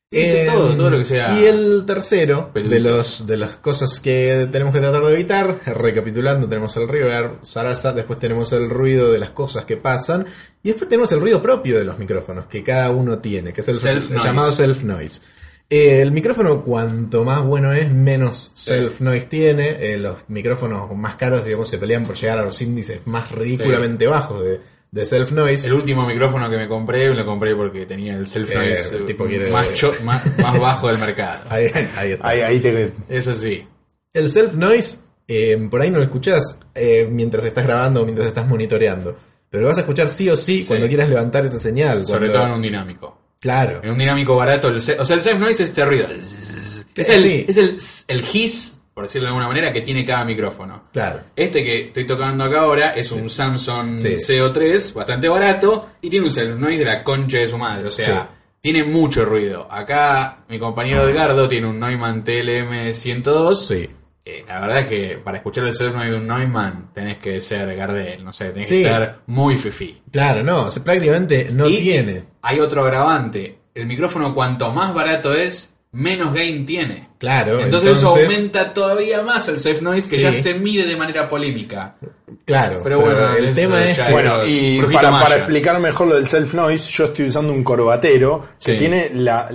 Sí, todo lo que sea. Y el tercero, de las cosas que tenemos que tratar de evitar, recapitulando, tenemos el reverb, zaraza, después tenemos el ruido de las cosas que pasan, y después tenemos el ruido propio de los micrófonos, que cada uno tiene, que es el llamado self-noise. El micrófono, cuanto más bueno es, menos self-noise tiene. Los micrófonos más caros, digamos, se pelean por llegar a los índices más ridículamente bajos de self-noise. El último micrófono que me lo compré porque tenía el self-noise más bajo del mercado. Ahí está. Ahí te ve. Eso sí. El self-noise, por ahí no lo escuchás mientras estás grabando o mientras estás monitoreando. Pero lo vas a escuchar sí o sí cuando quieras levantar esa señal. Sobre todo en un dinámico. Claro. En un dinámico barato. El self-noise es este ruido. Es el hiss, por decirlo de alguna manera, que tiene cada micrófono. Claro. Este que estoy tocando acá ahora es un Samsung CO1, bastante barato, y tiene un self-noise de la concha de su madre. O sea, tiene mucho ruido. Acá mi compañero Edgardo tiene un Neumann TLM-102. Sí. La verdad es que para escuchar el self-noise de un Neumann tenés que ser Gardel, no sé, tenés que estar muy fifí. Claro, o sea, prácticamente no y tiene. Hay otro agravante. El micrófono, cuanto más barato es, menos gain tiene. Claro. Entonces eso aumenta todavía más el safe noise, que sí, ya se mide de manera polémica. Claro. Pero bueno, el tema es... Bueno, y para explicar mejor lo del safe noise, yo estoy usando un corbatero que tiene la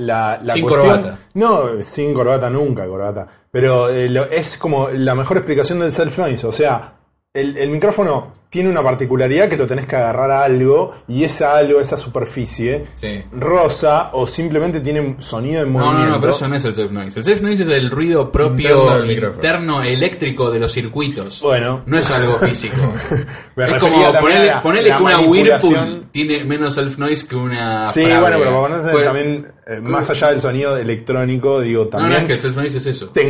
sin cuestión, corbata. No, sin corbata nunca, corbata. Pero es como la mejor explicación del safe noise. O sea, el micrófono tiene una particularidad que lo tenés que agarrar a algo, y esa algo, esa superficie, rosa o simplemente tiene sonido en movimiento. No, pero eso no es el safe noise. El safe noise es el ruido propio interno eléctrico de los circuitos. Bueno. No es algo físico. Es como ponerle que una Whirlpool tiene menos safe noise que una... Sí, Pravia. Bueno, pero para ponerse también... más allá del sonido electrónico, digo, también... No, es que el self-noise es eso. Sí,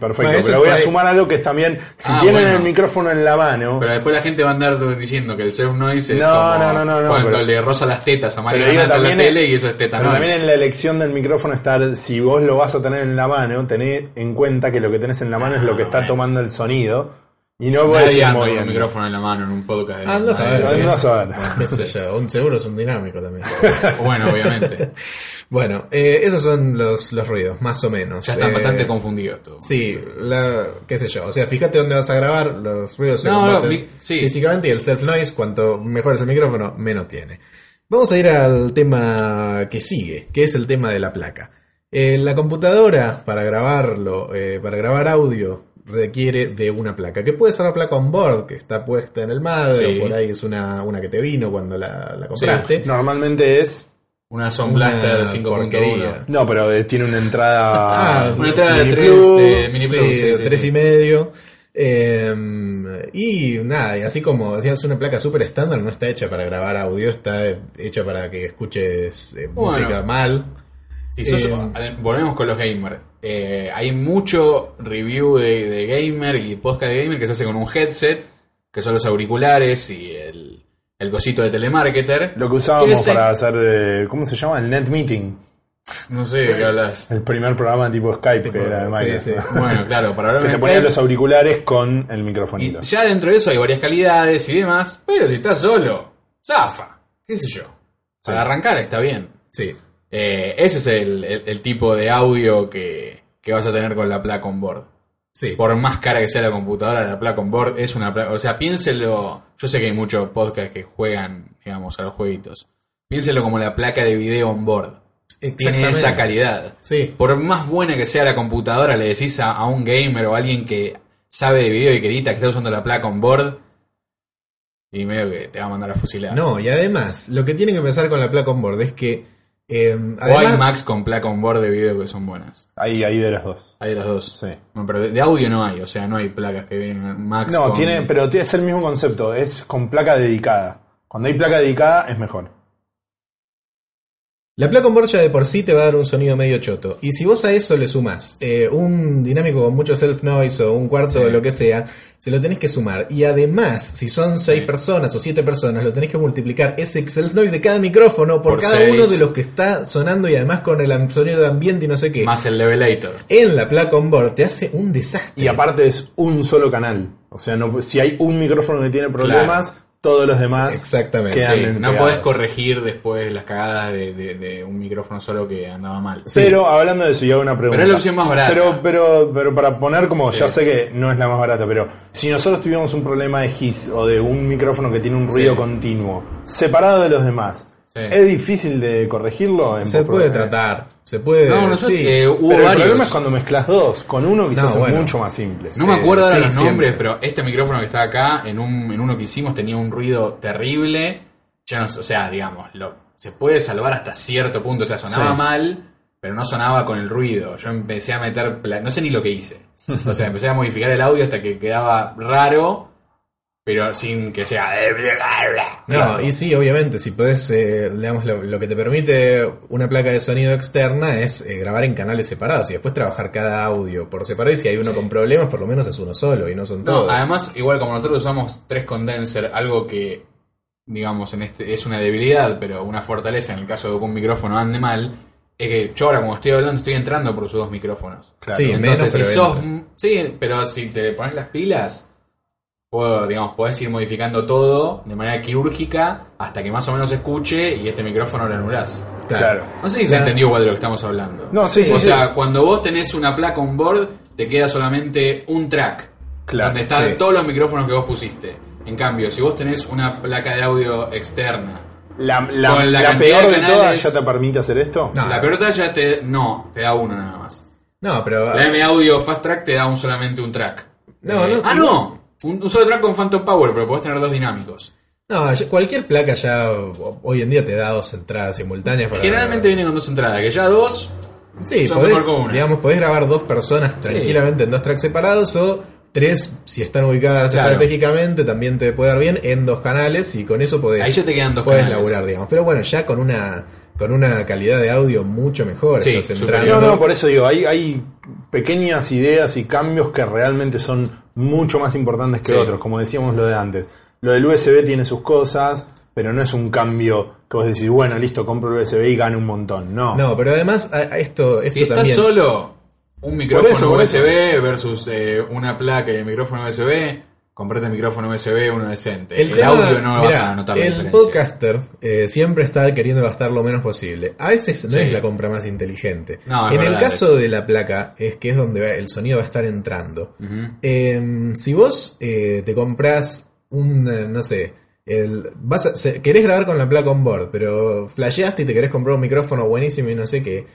perfecto, pero voy a sumar algo que es también... Si tienen el micrófono en la mano... Pero después la gente va a andar diciendo que el self-noise es cuando le roza las tetas a Mario Bernardo en la tele, y eso es teta noise. También en la elección del micrófono estar... Si vos lo vas a tener en la mano, tenés en cuenta que lo que tenés en la mano es lo que está tomando el sonido... Y no voy a andar con el micrófono en la mano en un podcast. Andás a ver. Qué sé yo, un seguro es un dinámico también. Bueno, obviamente. Bueno, esos son los ruidos, más o menos. Ya están bastante confundidos todos. Sí, qué sé yo. O sea, fíjate dónde vas a grabar, los ruidos se comparten físicamente, y el self-noise, cuanto mejor es el micrófono, menos tiene. Vamos a ir al tema que sigue, que es el tema de la placa. La computadora, para grabar audio... requiere de una placa, que puede ser la placa on board que está puesta en el madre, o por ahí es una que te vino cuando la compraste. Sí. Normalmente es una Sound Blaster 5.1. No, pero tiene una entrada una entrada de 3 de mini plus, 3.5. Y nada, y así como decíamos, una placa super estándar no está hecha para grabar audio, está hecha para que escuches música mal. Si sos, volvemos con los gamers. Hay mucho review de gamer y podcast de gamer que se hace con un headset, que son los auriculares y el cosito de telemarketer. Lo que usábamos para hacer, ¿cómo se llama? El Net Meeting. No sé de qué hablas. El primer programa tipo Skype, que era de Minecraft. Bueno, claro, para hablar. Que te ponían los auriculares con el microfonito. Y ya dentro de eso hay varias calidades y demás, pero si estás solo, zafa, qué sé yo. Para arrancar está bien. Sí. Ese es el tipo de audio que vas a tener con la placa on board. Sí. Por más cara que sea la computadora, la placa on board es una placa. O sea, piénselo. Yo sé que hay muchos podcasts que juegan, digamos, a los jueguitos. Piénselo como la placa de video on board. Tiene esa calidad. Sí. Por más buena que sea la computadora, le decís a un gamer o a alguien que sabe de video y que edita que está usando la placa on board, y medio que te va a mandar a fusilar. No, y además, lo que tienen que pensar con la placa on board es que... además, o hay Macs con placa on board de video que son buenas. Hay de las dos. Hay de las dos. Sí. Bueno, pero de audio no hay, o sea, no hay placas que vienen Macs. No, pero es el mismo concepto, es con placa dedicada. Cuando hay placa dedicada es mejor. La placa on board ya de por sí te va a dar un sonido medio choto. Y si vos a eso le sumás un dinámico con mucho self noise o un cuarto o lo que sea, se lo tenés que sumar. Y además, si son 6 personas o 7 personas, lo tenés que multiplicar ese self noise de cada micrófono por cada 6. Uno de los que está sonando, y además con el sonido de ambiente y no sé qué. Más el levelator. En la placa on board te hace un desastre. Y aparte es un solo canal. O sea, no, si hay un micrófono que tiene problemas... Claro. Todos los demás quedan no podés corregir después las cagadas de un micrófono solo que andaba mal. Pero hablando de eso, yo hago una pregunta. Pero es la opción más barata. Pero para poner como, ya sé que no es la más barata, pero si nosotros tuviéramos un problema de hiss o de un micrófono que tiene un ruido continuo, separado de los demás, ¿es difícil de corregirlo? Se puede tratar. Hubo varios. El problema es cuando mezclas dos. Con uno quizás es mucho más simple. No me acuerdo ahora los nombres, pero este micrófono que está acá, en uno que hicimos, tenía un ruido terrible. Ya no, o sea, digamos, se puede salvar hasta cierto punto. O sea, sonaba mal, pero no sonaba con el ruido. Yo empecé a meter... no sé ni lo que hice. O sea, empecé a modificar el audio hasta que quedaba raro... Pero sin que sea... No, y sí, obviamente, si podés, digamos, lo que te permite una placa de sonido externa es grabar en canales separados y después trabajar cada audio por separado, y si hay uno con problemas, por lo menos es uno solo y no son todos. Además, igual como nosotros usamos 3 condenser, algo que, digamos, es una debilidad, pero una fortaleza en el caso de que un micrófono ande mal, es que yo ahora como estoy hablando estoy entrando por sus 2 micrófonos. Claro. Sí, entonces menos, pero si te pones las pilas... podés ir modificando todo de manera quirúrgica hasta que más o menos escuche, y este micrófono lo anulás. Claro. No sé si se entendió igual de lo que estamos hablando. No, sí, sí. O sea, sí, cuando vos tenés una placa on board, te queda solamente un track. Claro. Donde están todos los micrófonos que vos pusiste. En cambio, si vos tenés una placa de audio externa. La peor de todas ya te permite hacer esto. No, la peor de todas ya te da uno nada más. No, pero la M-Audio Fast Track te da solamente un track. No, no. Ah, no. Un solo track con Phantom Power, pero podés tener dos dinámicos. No, cualquier placa ya hoy en día te da dos entradas simultáneas. Generalmente vienen con dos entradas, que ya dos son mejor con una. Digamos, podés grabar dos personas tranquilamente en dos tracks separados, o tres, si están ubicadas estratégicamente, también te puede dar bien en dos canales, y con eso podés... Ahí ya te quedan dos canales. Podés laburar, digamos. Pero bueno, ya con una calidad de audio mucho mejor. Sí, estás entrando. No, por eso digo, hay pequeñas ideas y cambios que realmente son mucho más importantes que otros, como decíamos lo de antes. Lo del USB tiene sus cosas, pero no es un cambio que vos decís, bueno, listo, compro el USB y gano un montón. No, no, pero además esto si también... Si está solo un micrófono USB versus una placa y el micrófono USB, comprate el micrófono USB, uno decente. El audio no lo vas a notar la diferencia. El podcaster siempre está queriendo gastar lo menos posible. A veces no es la compra más inteligente. No, en el caso de la placa, es que es donde el sonido va a estar entrando. Uh-huh. Si vos te comprás querés grabar con la placa on board, pero flasheaste y te querés comprar un micrófono buenísimo y no sé qué,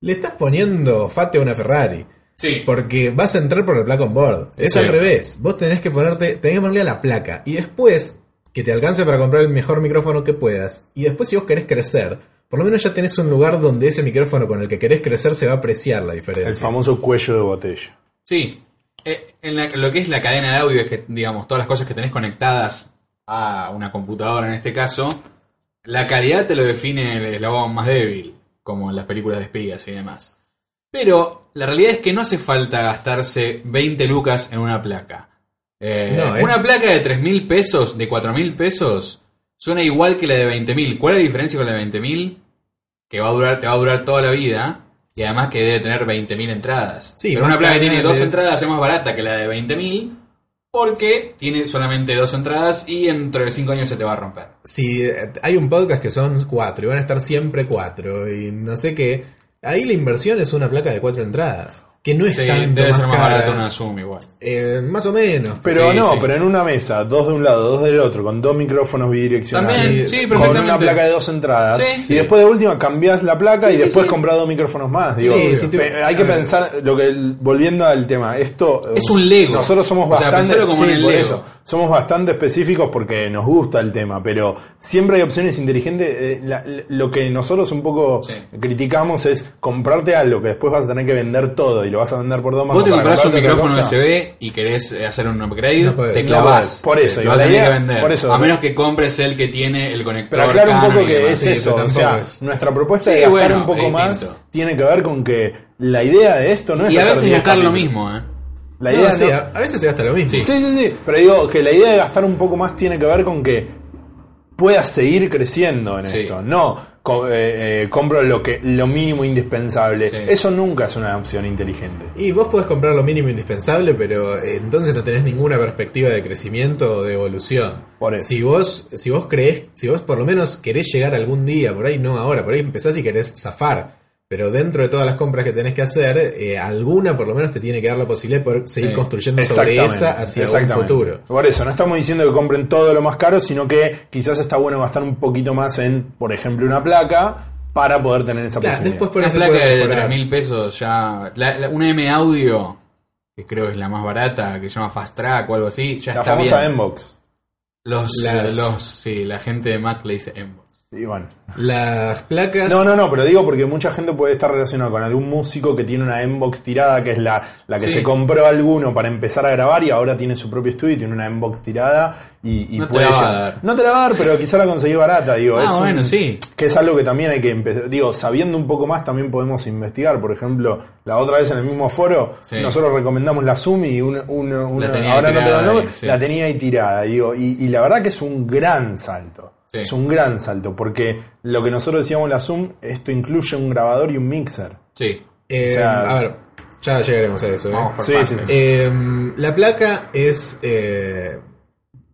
le estás poniendo fate a una Ferrari. Sí. Porque vas a entrar por la placa on board. Es al revés. Vos tenés que ponerle a la placa, y después que te alcance para comprar el mejor micrófono que puedas. Y después, si vos querés crecer, por lo menos ya tenés un lugar donde ese micrófono con el que querés crecer se va a apreciar la diferencia. El famoso cuello de botella. Sí. Lo que es la cadena de audio es que, digamos, todas las cosas que tenés conectadas a una computadora en este caso, la calidad te lo define el eslabón más débil, como en las películas de espías y demás. Pero la realidad es que no hace falta gastarse 20 lucas en una placa. Una placa de 3.000 pesos, de 4.000 pesos, suena igual que la de 20.000. ¿Cuál es la diferencia con la de 20.000? Que te va a durar toda la vida. Y además que debe tener 20.000 entradas. Sí, pero una placa que tiene dos entradas es más barata que la de 20.000, porque tiene solamente dos entradas y entre 5 años se te va a romper. Sí, hay un podcast que son 4 y van a estar siempre 4 y no sé qué. Ahí la inversión es una placa de 4 entradas. Que no es tanto debe ser más barato una Zoom igual. Más o menos. Pero pero en una mesa, dos de un lado, dos del otro, con dos micrófonos bidireccionales. También, con una placa de dos entradas. Sí, sí. Y después de última cambiás la placa y después comprás dos micrófonos más. Digo, hay que pensar, volviendo al tema, esto... Es un Lego. Nosotros somos somos bastante específicos porque nos gusta el tema, pero siempre hay opciones inteligentes. Lo que nosotros un poco criticamos es comprarte algo que después vas a tener que vender todo y lo vas a vender por dos más. Vos te compras un micrófono USB y querés hacer un upgrade, te clavás. Por eso, lo vas a tener que vender. Por eso, a menos que compres el que tiene el conector. Pero aclaro un poco que es eso. O sea, nuestra propuesta de gastar un poco más tiene que ver con que la idea de esto no es... Y a veces gastar lo mismo, La idea a veces se gasta lo mismo. Sí. Sí. Pero digo que la idea de gastar un poco más tiene que ver con que puedas seguir creciendo en esto. No compro lo mínimo indispensable. Sí. Eso nunca es una opción inteligente. Y vos podés comprar lo mínimo indispensable, pero entonces no tenés ninguna perspectiva de crecimiento o de evolución. Por eso. Si vos creés, si vos por lo menos querés llegar algún día, por ahí no ahora, por ahí empezás y querés zafar. Pero dentro de todas las compras que tenés que hacer, alguna por lo menos te tiene que dar la posibilidad de poder seguir construyendo sobre esa hacia un futuro. Por eso, no estamos diciendo que compren todo lo más caro, sino que quizás está bueno gastar un poquito más en, por ejemplo, una placa para poder tener esa posibilidad. Después por una placa de 3.000 pesos ya... Una M-Audio, que creo que es la más barata, que se llama Fast Track o algo así, ya está bien. La famosa Mbox. La gente de Mac le dice Mbox. Y bueno. Las placas... No, pero digo porque mucha gente puede estar relacionada con algún músico que tiene una Mbox tirada, que es la que se compró alguno para empezar a grabar y ahora tiene su propio estudio y tiene una Mbox tirada y no puede... No te la va a dar, pero quizá la conseguí barata, digo. Que es algo que también hay que empezar... Digo, sabiendo un poco más también podemos investigar. Por ejemplo, la otra vez en el mismo foro, nosotros recomendamos la Zoom y la tenía ahí tirada, digo. Y la verdad que es un gran salto. Sí. Es un gran salto, porque lo que nosotros decíamos la Zoom, esto incluye un grabador y un mixer. Sí. A ver, ya llegaremos a eso. La placa es...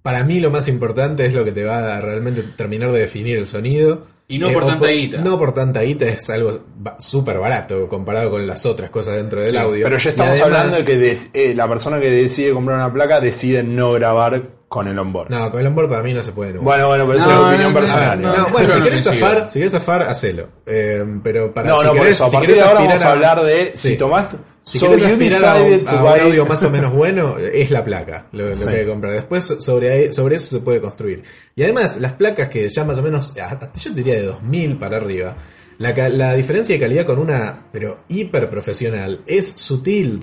para mí lo más importante, es lo que te va a realmente terminar de definir el sonido. Y no por tanta guita. No por tanta guita, es algo súper barato comparado con las otras cosas dentro del audio. Pero ya estamos hablando de que la persona que decide comprar una placa decide no grabar con el onboard. No, con el onboard para mí no se puede. Bueno, pero es una opinión personal. Bueno, si querés zafar, hacelo. Pero para no, si querés, por eso. A partir de ahora vamos a hablar de si tomás... Si quieres aspirar a un audio más o menos bueno, es la placa lo que hay que comprar. Después sobre eso se puede construir. Y además, las placas que ya más o menos, hasta yo diría de 2000 para arriba, la diferencia de calidad con una, pero hiper profesional, es sutil.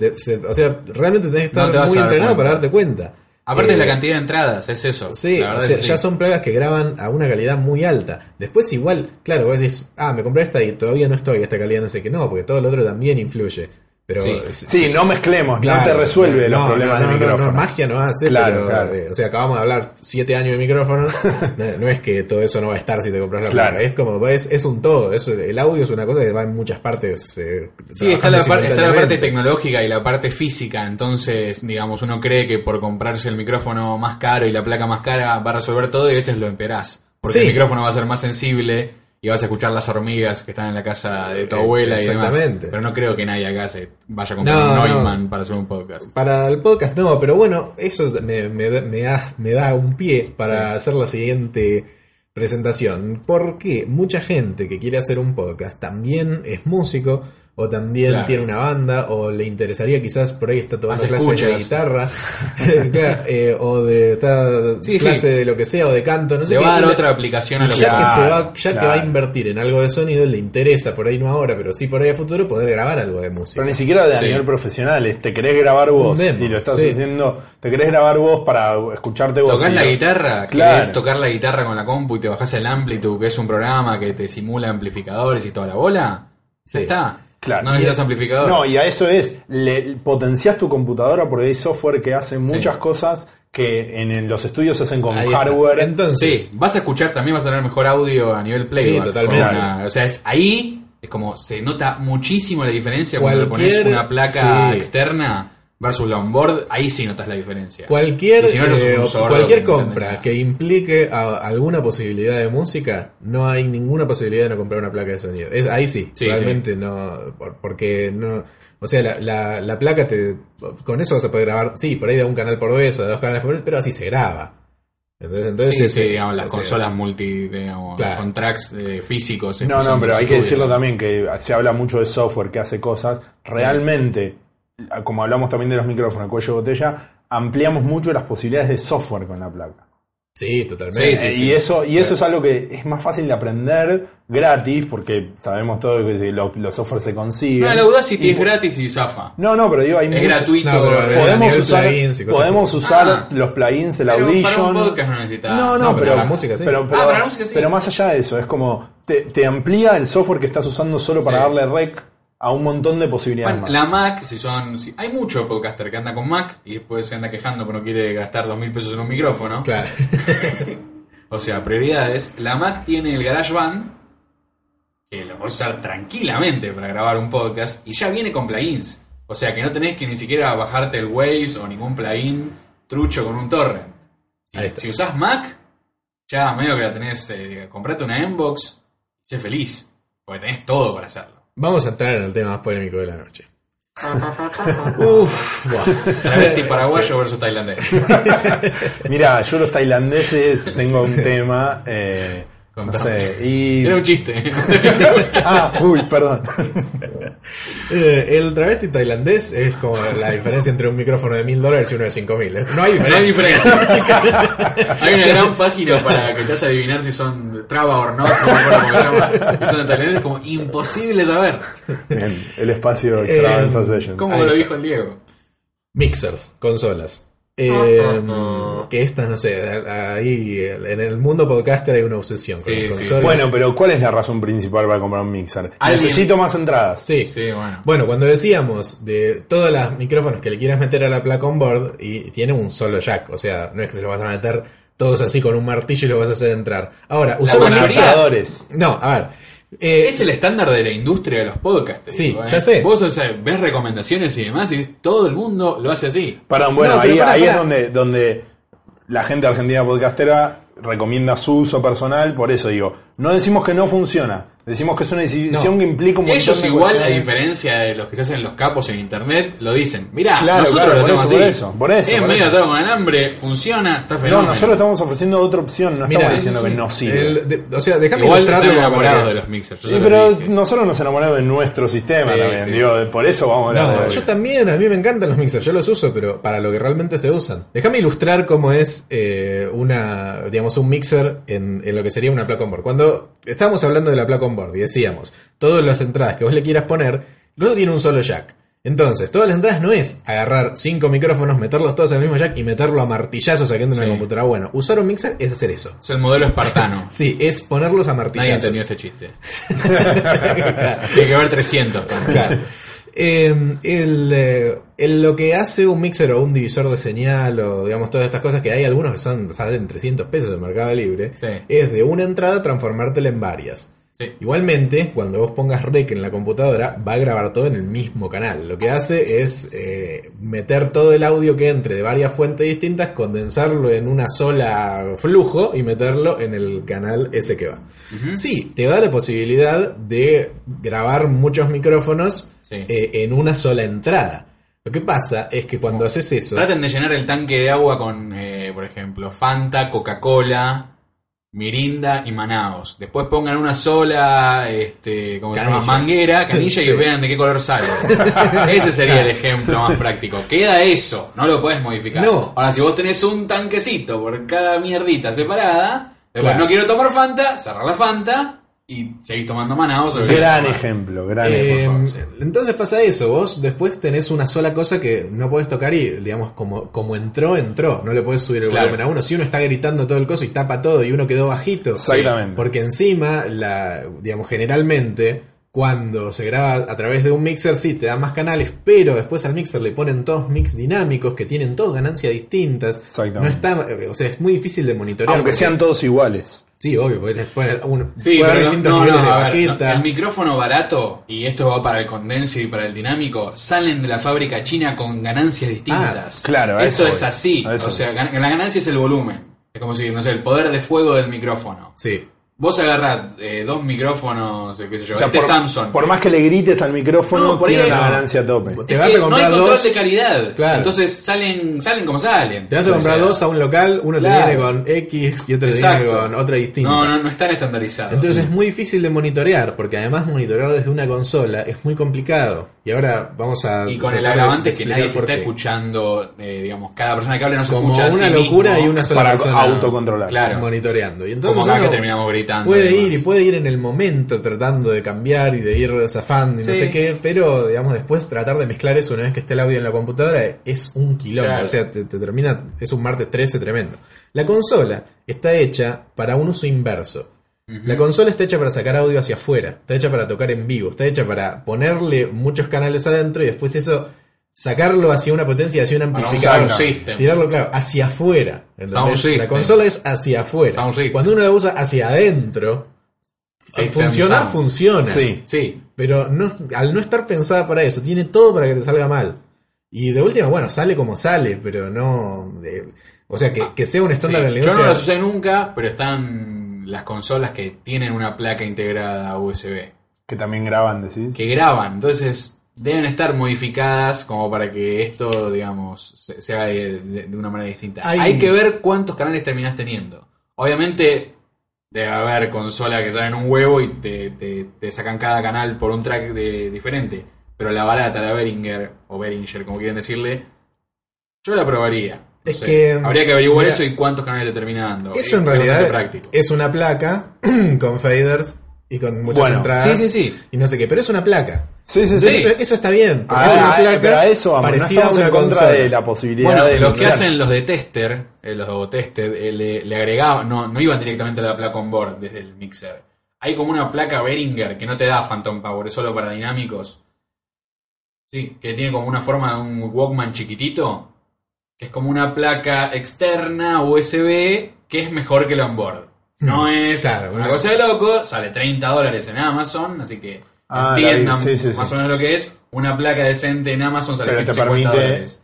O sea, realmente tenés que estar muy entrenado para darte cuenta. Aparte de la cantidad de entradas, es eso. Sí, o sea, ya son placas que graban a una calidad muy alta. Después igual, claro, vos decís, me compré esta y todavía no estoy a esta calidad, no sé qué. No, porque todo lo otro también influye. Pero sí, no mezclemos, claro, no te resuelve los problemas de micrófono. No, magia no hace, claro. O sea, acabamos de hablar 7 años de micrófono. No es que todo eso no va a estar si te compras la placa. Es como, es un todo. El audio es una cosa que va en muchas partes. Sí, está la parte tecnológica y la parte física. Entonces, digamos, uno cree que por comprarse el micrófono más caro y la placa más cara va a resolver todo, y a veces lo empeorás. Porque el micrófono va a ser más sensible y vas a escuchar las hormigas que están en la casa de tu abuela y demás. Exactamente. Pero no creo que nadie acá se vaya a comprar un Neumann para hacer un podcast. Para el podcast no, pero bueno, eso me da un pie para hacer la siguiente presentación. Porque mucha gente que quiere hacer un podcast también es músico, o también tiene una banda, o le interesaría quizás, por ahí está tomando clases de guitarra, o de clase de lo que sea, o de canto, no sé. Le va a dar otra aplicación a lo que va a invertir en algo de sonido, le interesa, por ahí no ahora, pero sí por ahí a futuro, poder grabar algo de música. Pero ni siquiera a nivel profesional, te querés grabar vos, y lo estás haciendo, te querés grabar vos para escucharte vos. Tocás la guitarra, querés tocar la guitarra con la compu y te bajás el Amplitude, que es un programa que te simula amplificadores y toda la bola, ya está. Claro. No necesitas amplificador. No, y a eso potenciás tu computadora porque hay software que hace muchas cosas que en los estudios se hacen con hardware. Entonces, vas a escuchar, también vas a tener mejor audio a nivel playback. Sí, totalmente. O sea, es como se nota muchísimo la diferencia cuando le pones una placa externa versus la onboard, ahí sí notas la diferencia. Cualquier compra que implique alguna posibilidad de música, no hay ninguna posibilidad de no comprar una placa de sonido. Ahí sí realmente no, porque no, o sea, la placa con eso vas a poder grabar, por ahí de un canal por vez o de 2 canales por vez, pero así se graba. Entonces digamos, las consolas con tracks físicos. No, pero hay que decirlo también, que se habla mucho de software que hace cosas realmente. Como hablamos también de los micrófonos, cuello de botella, ampliamos mucho las posibilidades de software con la placa. Sí, totalmente. Eso es algo que es más fácil de aprender gratis, porque sabemos todo que los software se consiguen. La Audacity es gratis y zafa. No, pero digo, es gratuito. Podemos usar los plugins, el Audition. Para un podcast no necesitas. No, pero para la música sí. Para la música sí. Pero más allá de eso, es como te amplía el software que estás usando solo para darle rec a un montón de posibilidades. Bueno, la Mac, hay mucho podcaster que anda con Mac y después se anda quejando porque no quiere gastar 2.000 pesos en un micrófono. Claro. O sea, prioridades. La Mac tiene el GarageBand, que lo puedes usar tranquilamente para grabar un podcast, y ya viene con plugins. O sea, que no tenés que ni siquiera bajarte el Waves o ningún plugin trucho con un torrent. Si usás Mac, ya medio que la tenés. Comprate una Mbox y sé feliz, porque tenés todo para hacerlo. Vamos a entrar en el tema más polémico de la noche. Travesti paraguayo versus tailandés. Mira, yo los tailandeses tengo un tema. No sé, era un chiste. Perdón. El travesti tailandés es como la diferencia entre un micrófono de $1,000 y uno de $5,000. No hay diferencia. Hay una gran página para que te hagas adivinar si son traba o no. Si son tailandeses, como imposible saber. Bien, el espacio Extravaganza Sessions. ¿Cómo lo dijo el Diego? Mixers, consolas. Que estas, no sé, ahí en el mundo podcaster hay una obsesión con los consoles. Bueno, pero ¿cuál es la razón principal para comprar un mixer? Necesito más entradas. Sí, bueno, cuando decíamos de todos los micrófonos que le quieras meter a la placa onboard, y tiene un solo jack, o sea, no es que se lo vas a meter todos así con un martillo y lo vas a hacer entrar. Ahora, usamos lanzadores. No, a ver. Es el estándar de la industria de los podcasts. Sí, digo, ya sé. Vos ves recomendaciones y demás y todo el mundo lo hace así. Perdón, bueno, ahí es donde la gente de Argentina Podcastera recomienda su uso personal. Por eso digo, No decimos que no funciona, decimos que es una decisión que implica un montón. Ellos igual, a diferencia de los que se hacen los capos en internet, lo dicen. Mirá, claro, nosotros lo hacemos así. Por eso, es medio atado con alambre, funciona, está fenómeno. No, nosotros estamos ofreciendo otra opción, no estamos diciendo que no sirve. O sea, dejame mostrarlo. Enamorados de los mixers. Sí, pero nosotros nos enamoramos de nuestro sistema también. Digo, por eso vamos a hablar. Yo también, a mí me encantan los mixers, yo los uso, pero para lo que realmente se usan. Déjame ilustrar cómo es un mixer en lo que sería una placa on board. Cuando estábamos hablando de la placa on board y decíamos, todas las entradas que vos le quieras poner, luego tiene un solo jack. Entonces, todas las entradas no es agarrar 5 micrófonos, meterlos todos en el mismo jack y meterlo a martillazos sacando una computadora. Bueno, usar un mixer es hacer eso. Es el modelo espartano. Sí, es ponerlos a martillazos. Nadie entendió este chiste. Tiene que haber 300. Claro. Lo que hace un mixer o un divisor de señal o digamos todas estas cosas que hay algunos que salen $300 en Mercado Libre es de una entrada transformártela en varias. Igualmente, cuando vos pongas rec en la computadora, va a grabar todo en el mismo canal. Lo que hace es meter todo el audio que entre de varias fuentes distintas, condensarlo en una sola flujo y meterlo en el canal ese que va. Uh-huh. Sí, te da la posibilidad de grabar muchos micrófonos en una sola entrada. Lo que pasa es que cuando haces eso... Traten de llenar el tanque de agua con, por ejemplo, Fanta, Coca-Cola... Mirinda y Manaos. Después pongan una sola manguera, canilla y vean de qué color sale. Ese sería el ejemplo más práctico. Queda eso, no lo podés modificar. No. Ahora, si vos tenés un tanquecito por cada mierdita separada, después no quiero tomar Fanta, cerrar la Fanta y seguís tomando Manaos. Gran ejemplo. Entonces pasa eso, vos después tenés una sola cosa que no podés tocar y digamos como entró, no le podés subir el volumen a uno. Si uno está gritando todo el coso y tapa todo y uno quedó bajito. Exactamente. Porque encima, generalmente cuando se graba a través de un mixer te dan más canales, pero después al mixer le ponen todos mix dinámicos que tienen todos ganancias distintas. Exactamente. Es muy difícil de monitorear. Aunque sean todos iguales. Sí, obvio, porque el micrófono barato, y esto va para el condenser y para el dinámico, salen de la fábrica china con ganancias distintas. La ganancia es el volumen. Es como si, el poder de fuego del micrófono. Sí. Vos agarrás 2 micrófonos, qué sé yo, Samsung. Por más que le grites al micrófono, tiene una ganancia a tope. Te vas a comprar no hay control de calidad. Claro. Entonces salen como salen. Te vas a comprar 2 a un local, uno te viene con X y otro te viene con otra distinta. No están estandarizados. Entonces es muy difícil de monitorear, porque además monitorear desde una consola es muy complicado. Y ahora vamos a... Y con el agravante que nadie se está escuchando, cada persona que hable no se escucha así. Como una locura y una sola persona. Para autocontrolar. Claro. Monitoreando. Y entonces como acá que terminamos gritando. Puede ir en el momento tratando de cambiar y de ir zafando y no sé qué, pero después tratar de mezclar eso una vez que esté el audio en la computadora es un quilombo. Claro. O sea, te termina... Es un martes 13 tremendo. La consola está hecha para un uso inverso. La consola está hecha para sacar audio hacia afuera, está hecha para tocar en vivo, está hecha para ponerle muchos canales adentro y después eso sacarlo hacia una potencia, hacia un amplificador, tirarlo hacia afuera. La consola es hacia afuera. Cuando uno la usa hacia adentro, al funcionar funciona. Sí. Pero al no estar pensada para eso, tiene todo para que te salga mal. Y de última, sale como sale, pero no. O sea, que sea un estándar en la industria. Yo no las usé nunca, pero están las consolas que tienen una placa integrada USB. Que también graban, decís. Que graban, entonces deben estar modificadas como para que esto, se haga de una manera distinta. Hay que ver cuántos canales terminás teniendo. Obviamente debe haber consolas que salen un huevo y te sacan cada canal por un track diferente. Pero la barata, la Behringer, o Behringer, como quieren decirle, yo la probaría. Habría que averiguar eso y cuántos canales te termina dando. Eso en realidad es una placa con faders y con muchas entradas. Sí. Y no sé qué, pero es una placa. Sí. Eso está bien. Parecida a una contra de la posibilidad de lo que hacen los de Tester, los Tested, le agregaban, no iban directamente a la placa on board desde el mixer. Hay como una placa Behringer que no te da Phantom Power, es solo para dinámicos. Sí, que tiene como una forma de un Walkman chiquitito. Que es como una placa externa USB que es mejor que la onboard. No es una cosa de loco, sale $30 en Amazon, así que entiendan más o menos lo que es. Una placa decente en Amazon sale $150.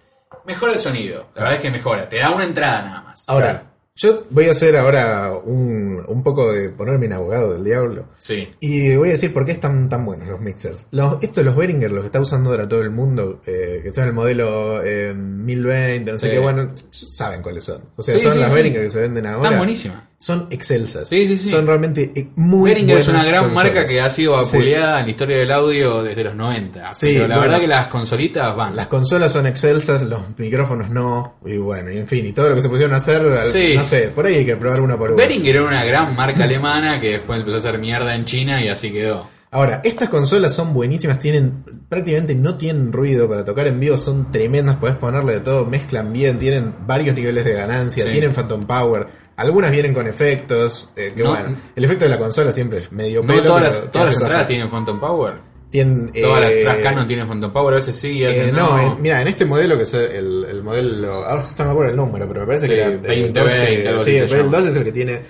Mejora el sonido, la verdad es que mejora, te da una entrada nada más. Ahora, Yo voy a hacer ahora un poco de ponerme en abogado del diablo. Sí. Y voy a decir por qué están tan buenos los mixers. Los Behringer los está usando ahora todo el mundo, que son el modelo 1020, no sé qué, bueno, saben cuáles son. O sea, sí, son las Behringer que se venden ahora. Están buenísimas. Son excelsas. Sí, sí, sí. Son realmente muy buenas. Behringer es una gran consolas. Marca que ha sido apoyada en la historia del audio desde los 90. Sí, pero la verdad que las consolitas van. Las consolas son excelsas, los micrófonos no. Y bueno, y en fin, y todo lo que se pusieron a hacer, no sé, por ahí hay que probar una por una. Behringer era una gran marca alemana que después empezó a hacer mierda en China y así quedó. Ahora, estas consolas son buenísimas, tienen prácticamente no tienen ruido para tocar en vivo, son tremendas, podés ponerle de todo, mezclan bien, tienen varios niveles de ganancia, tienen Phantom Power. Algunas vienen con efectos, bueno, el efecto de la consola siempre es medio pelo. No, todas las entradas tienen Phantom Power. Todas las entradas Canon tienen Phantom Power, a veces sí, a veces no. Mira, en este modelo que es el modelo, ahora no me acuerdo el número, pero me parece que era el 2020. Sí, pero el 2 es el que tiene,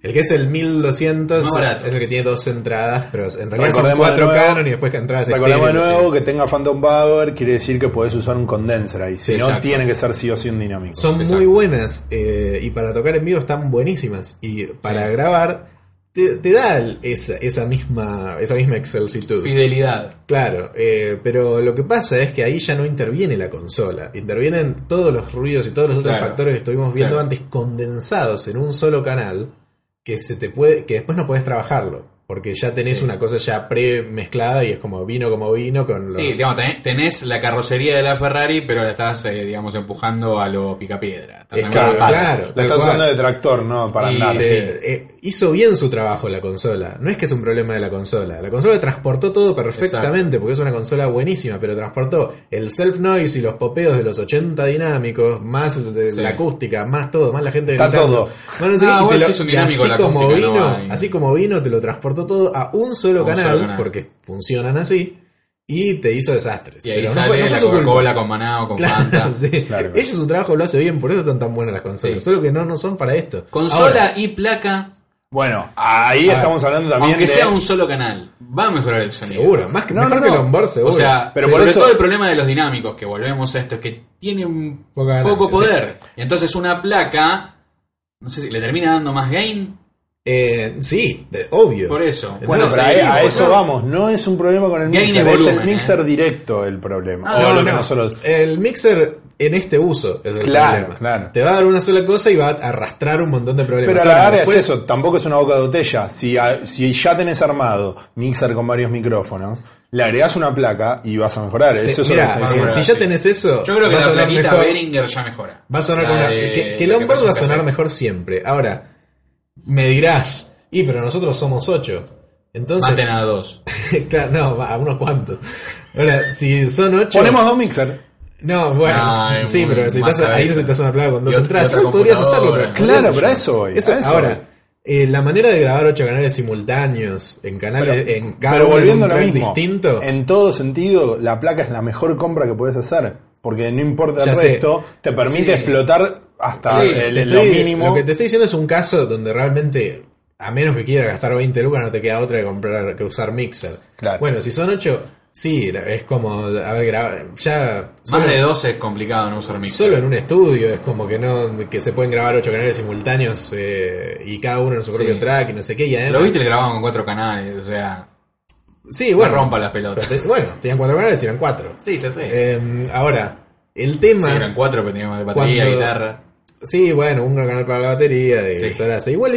el que es el 1200, es el que tiene dos entradas, pero en realidad son cuatro Canon y después que entradas. Recordemos de nuevo que tenga Phantom Power quiere decir que podés usar un condenser ahí, si no tiene que ser sí o sí un dinámico. Son muy buenas, y para tocar en vivo están buenísimas, y para grabar te da esa misma excelsitud. Fidelidad. Claro, pero lo que pasa es que ahí ya no interviene la consola. Intervienen todos los ruidos y todos los otros factores que estuvimos viendo antes condensados en un solo canal, que después no podés trabajarlo, porque ya tenés una cosa ya pre-mezclada y es como vino con los... Sí, digamos, tenés la carrocería de la Ferrari, pero la estás, digamos, empujando a lo picapiedra. La estás usando de tractor, ¿no? Para andar. Hizo bien su trabajo la consola. No es que es un problema de la consola. La consola transportó todo perfectamente, porque es una consola buenísima, pero transportó el self-noise y los popeos de los 80 dinámicos, más de la acústica, más todo, más la gente... Está todo. Así como vino, te lo transportó todo a un solo canal porque funcionan así y te hizo desastres. Y ahí sale la Coca-Cola con Maná o con Fanta. Ella su trabajo lo hace bien, por eso están tan buenas las consolas. Solo que no son para esto. Consola ahora, y placa. Bueno, ahí estamos hablando también. Aunque sea un solo canal, va a mejorar el sonido. Seguro, más que mejor que el onboard, seguro. O sea, pero sobre todo el problema de los dinámicos, que volvemos a esto, es que tienen poco poder. Y entonces una placa, no sé si le termina dando más gain. Obvio. Por eso. Bueno, pero a eso vamos. No es un problema con el mixer. Es el mixer directo el problema. El mixer en este uso es el problema. Claro. Te va a dar una sola cosa y va a arrastrar un montón de problemas. Pero la área es eso. Tampoco es una boca de botella. Si ya tenés armado mixer con varios micrófonos, le agregás una placa y vas a mejorar. Ya tenés eso. Yo creo que la plaquita Behringer ya mejora. Va a sonar con que el onboard va a sonar mejor siempre. Ahora, me dirás, pero nosotros somos 8. Entonces, maten a 2. Claro, no, a unos cuantos. Ahora, si son 8. Ponemos 2 mixer. No, bueno. Pero si ahí se te hace una plaga con 2 entradas. Podrías hacerlo, pero claro, para eso voy. Ahora, la manera de grabar 8 canales simultáneos en canales, en cada uno volviendo a lo mismo, distinto. En todo sentido, la placa es la mejor compra que puedes hacer, porque no importa el resto, te permite explotar hasta lo mínimo. Lo que te estoy diciendo es un caso donde realmente, a menos que quieras gastar 20 lucas, no te queda otra que usar mixer. Claro. Bueno, si son 8, es como, a ver, grabar, ya... Más de 12 es complicado no usar mixer. Solo en un estudio es como que que se pueden grabar 8 canales simultáneos, y cada uno en su propio track y no sé qué. Y además, lo viste, le grababan con 4 canales, o sea... Sí, bueno. No rompa las pelotas. Bueno, tenían 4 canales y eran 4. Sí, ya sé. Ahora, el tema... Sí, eran 4, pero tenían batería, guitarra... Sí, bueno, un canal para la batería. Igual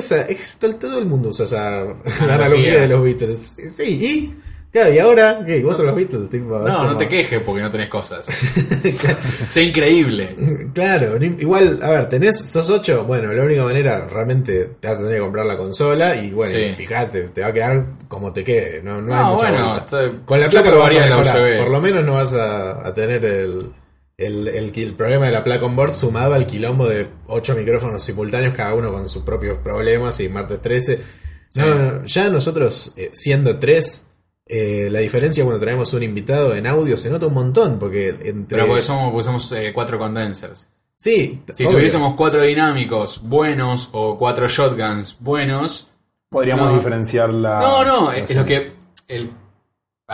todo el mundo usa esa analogía de los Beatles. Sí, y ahora, ¿vos sos los Beatles? Tipo, no te quejes porque no tenés cosas. Sé increíble. Claro, igual, a ver, sos 8, bueno, la única manera realmente te vas a tener que comprar la consola y bueno, fíjate, te va a quedar como te quede. No hay mucha vuelta. Con la placa lo vas a mejorar, por lo menos no vas a tener el problema de la placa on board sumado al quilombo de 8 micrófonos simultáneos, cada uno con sus propios problemas, y martes 13. Ya nosotros siendo 3, la diferencia cuando traemos un invitado en audio se nota un montón, porque pero porque somos 4 condensers. Sí, si tuviésemos 4 dinámicos buenos o 4 shotguns buenos, podríamos diferenciar la... es lo que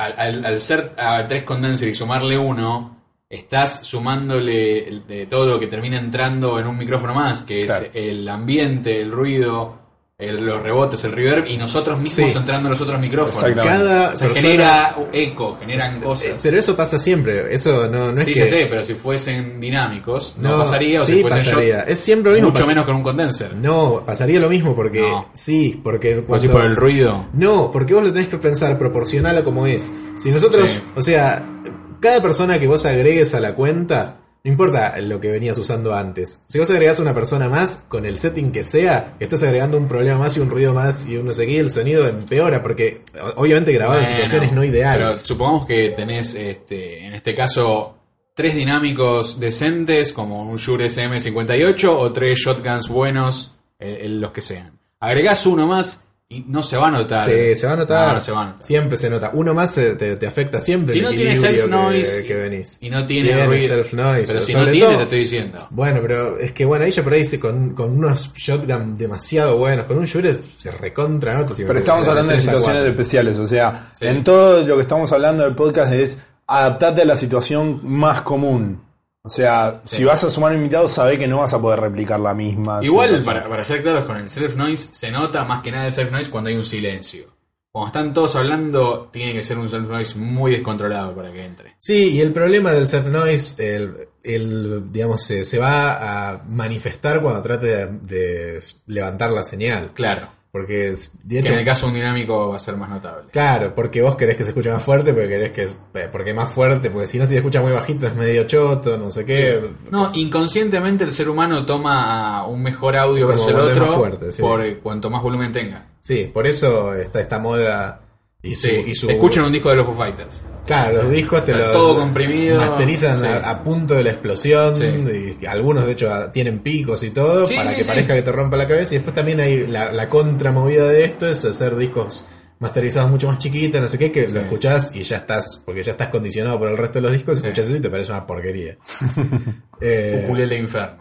al ser a 3 condensers y sumarle uno, estás sumándole de todo lo que termina entrando en un micrófono más, que es el ambiente, el ruido, los rebotes, el reverb, y nosotros mismos entrando en los otros micrófonos. Cada genera eco, generan cosas. Pero eso pasa siempre, eso no es que... Sí, pero si fuesen dinámicos no pasaría, o si fuesen pasaría. Es siempre lo mismo. Mucho menos con un condenser. No, pasaría lo mismo porque... No. Sí, porque... Cuando... O si por el ruido. No, porque vos lo tenés que pensar proporcional a como es. Si nosotros... Sí. O sea, cada persona que vos agregues a la cuenta... No importa lo que venías usando antes. Si vos agregás una persona más, con el setting que sea, estás agregando un problema más y un ruido más y un no sé qué, el sonido empeora, porque obviamente grabado en situaciones no ideales. Pero supongamos que tenés, en este caso, tres dinámicos decentes, como un Shure SM58 o tres shotguns buenos, los que sean. Agregás uno más... Y no se va a notar. Sí, se va a notar. No se va a notar. Siempre se nota. Uno más te afecta siempre. Si no tienes self-noise que venís. Y no tiene self-noise. Pero si no tiene, te estoy diciendo. Bueno, pero es que bueno, ahí ya por ahí con unos shotgun demasiado buenos. Con un Shure se recontra nota. Pero estamos hablando de situaciones especiales. O sea, en todo lo que estamos hablando del podcast es adaptarte a la situación más común. O sea, si vas a sumar invitados, sabés que no vas a poder replicar la misma. Igual, para ser claros, con el self-noise se nota más que nada el self-noise cuando hay un silencio. Cuando están todos hablando, tiene que ser un self-noise muy descontrolado para que entre. Sí, y el problema del self-noise, digamos, se va a manifestar cuando trate de levantar la señal. Claro. Porque de hecho, que en el caso de un dinámico va a ser más notable. Claro, porque vos querés que se escuche más fuerte, porque más fuerte, porque si no se escucha muy bajito es medio choto, no sé qué. Sí. No, inconscientemente el ser humano toma un mejor audio versus el otro fuerte, por cuanto más volumen tenga. Sí, por eso está esta moda. Escuchan un disco de los Foo Fighters. Claro, los discos está todo comprimido, masterizan a punto de la explosión, y algunos de hecho tienen picos y todo para que parezca que te rompa la cabeza. Y después también hay la contramovida de esto, es hacer discos masterizados mucho más chiquitos, no sé qué, que lo escuchás y ya estás, porque ya estás condicionado por el resto de los discos, escuchás eso y te parece una porquería. Ukulele Inferno.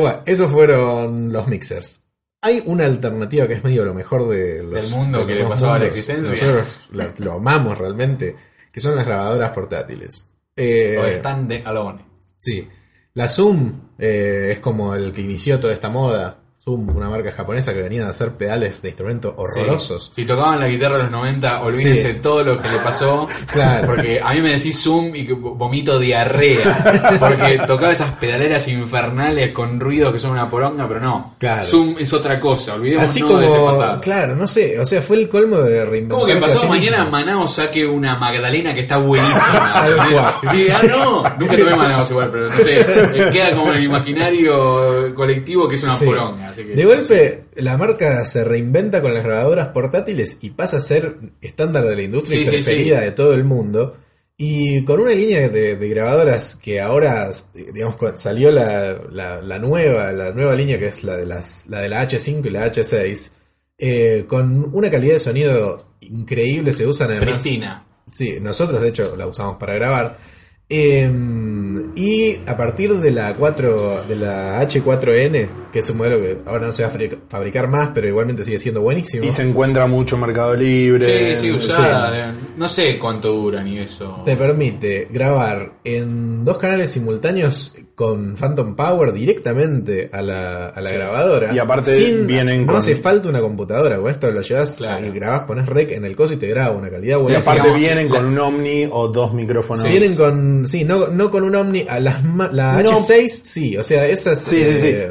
Bueno, esos fueron los mixers. Hay una alternativa que es medio lo mejor del mundo que le pasó a la existencia. Nosotros lo amamos realmente, que son las grabadoras portátiles. O están de alone. Sí. La Zoom es como el que inició toda esta moda. Zoom, una marca japonesa que venía a hacer pedales de instrumentos horrorosos. Sí. Si tocaban la guitarra en los 90, olvídense todo lo que le pasó. Claro. Porque a mí me decís Zoom y vomito diarrea. Porque tocaba esas pedaleras infernales con ruidos que son una poronga, pero no. Claro. Zoom es otra cosa, olvidémonos de ese pasado. Claro, no sé, o sea, fue el colmo de reinventar. Como que pasado mañana Manao saque una Magdalena que está buenísima. Sí, nunca tomé Manao igual, pero no sé, queda como en el imaginario colectivo que es una poronga. De golpe, la marca se reinventa con las grabadoras portátiles y pasa a ser estándar de la industria y preferida de todo el mundo. Y con una línea de grabadoras que ahora, digamos, salió la nueva línea, que es la de la H5 y la H6, con una calidad de sonido increíble, se usan además... Pristina. Sí, nosotros de hecho la usamos para grabar. Y a partir de la H4N, que es un modelo que ahora no se va a fabricar más, pero igualmente sigue siendo buenísimo. Y se encuentra mucho en Mercado Libre. Sí, usada. No sé cuánto dura ni eso. Te permite grabar en dos canales simultáneos con Phantom Power directamente a la grabadora. Y aparte no hace falta una computadora, con esto lo llevas y grabás, pones rec en el coso y te graba una calidad buena. Y aparte vienen con un Omni o dos micrófonos. Sí. Vienen con... Sí, no con un Omni. La H6 sí, o sea, esas... Sí,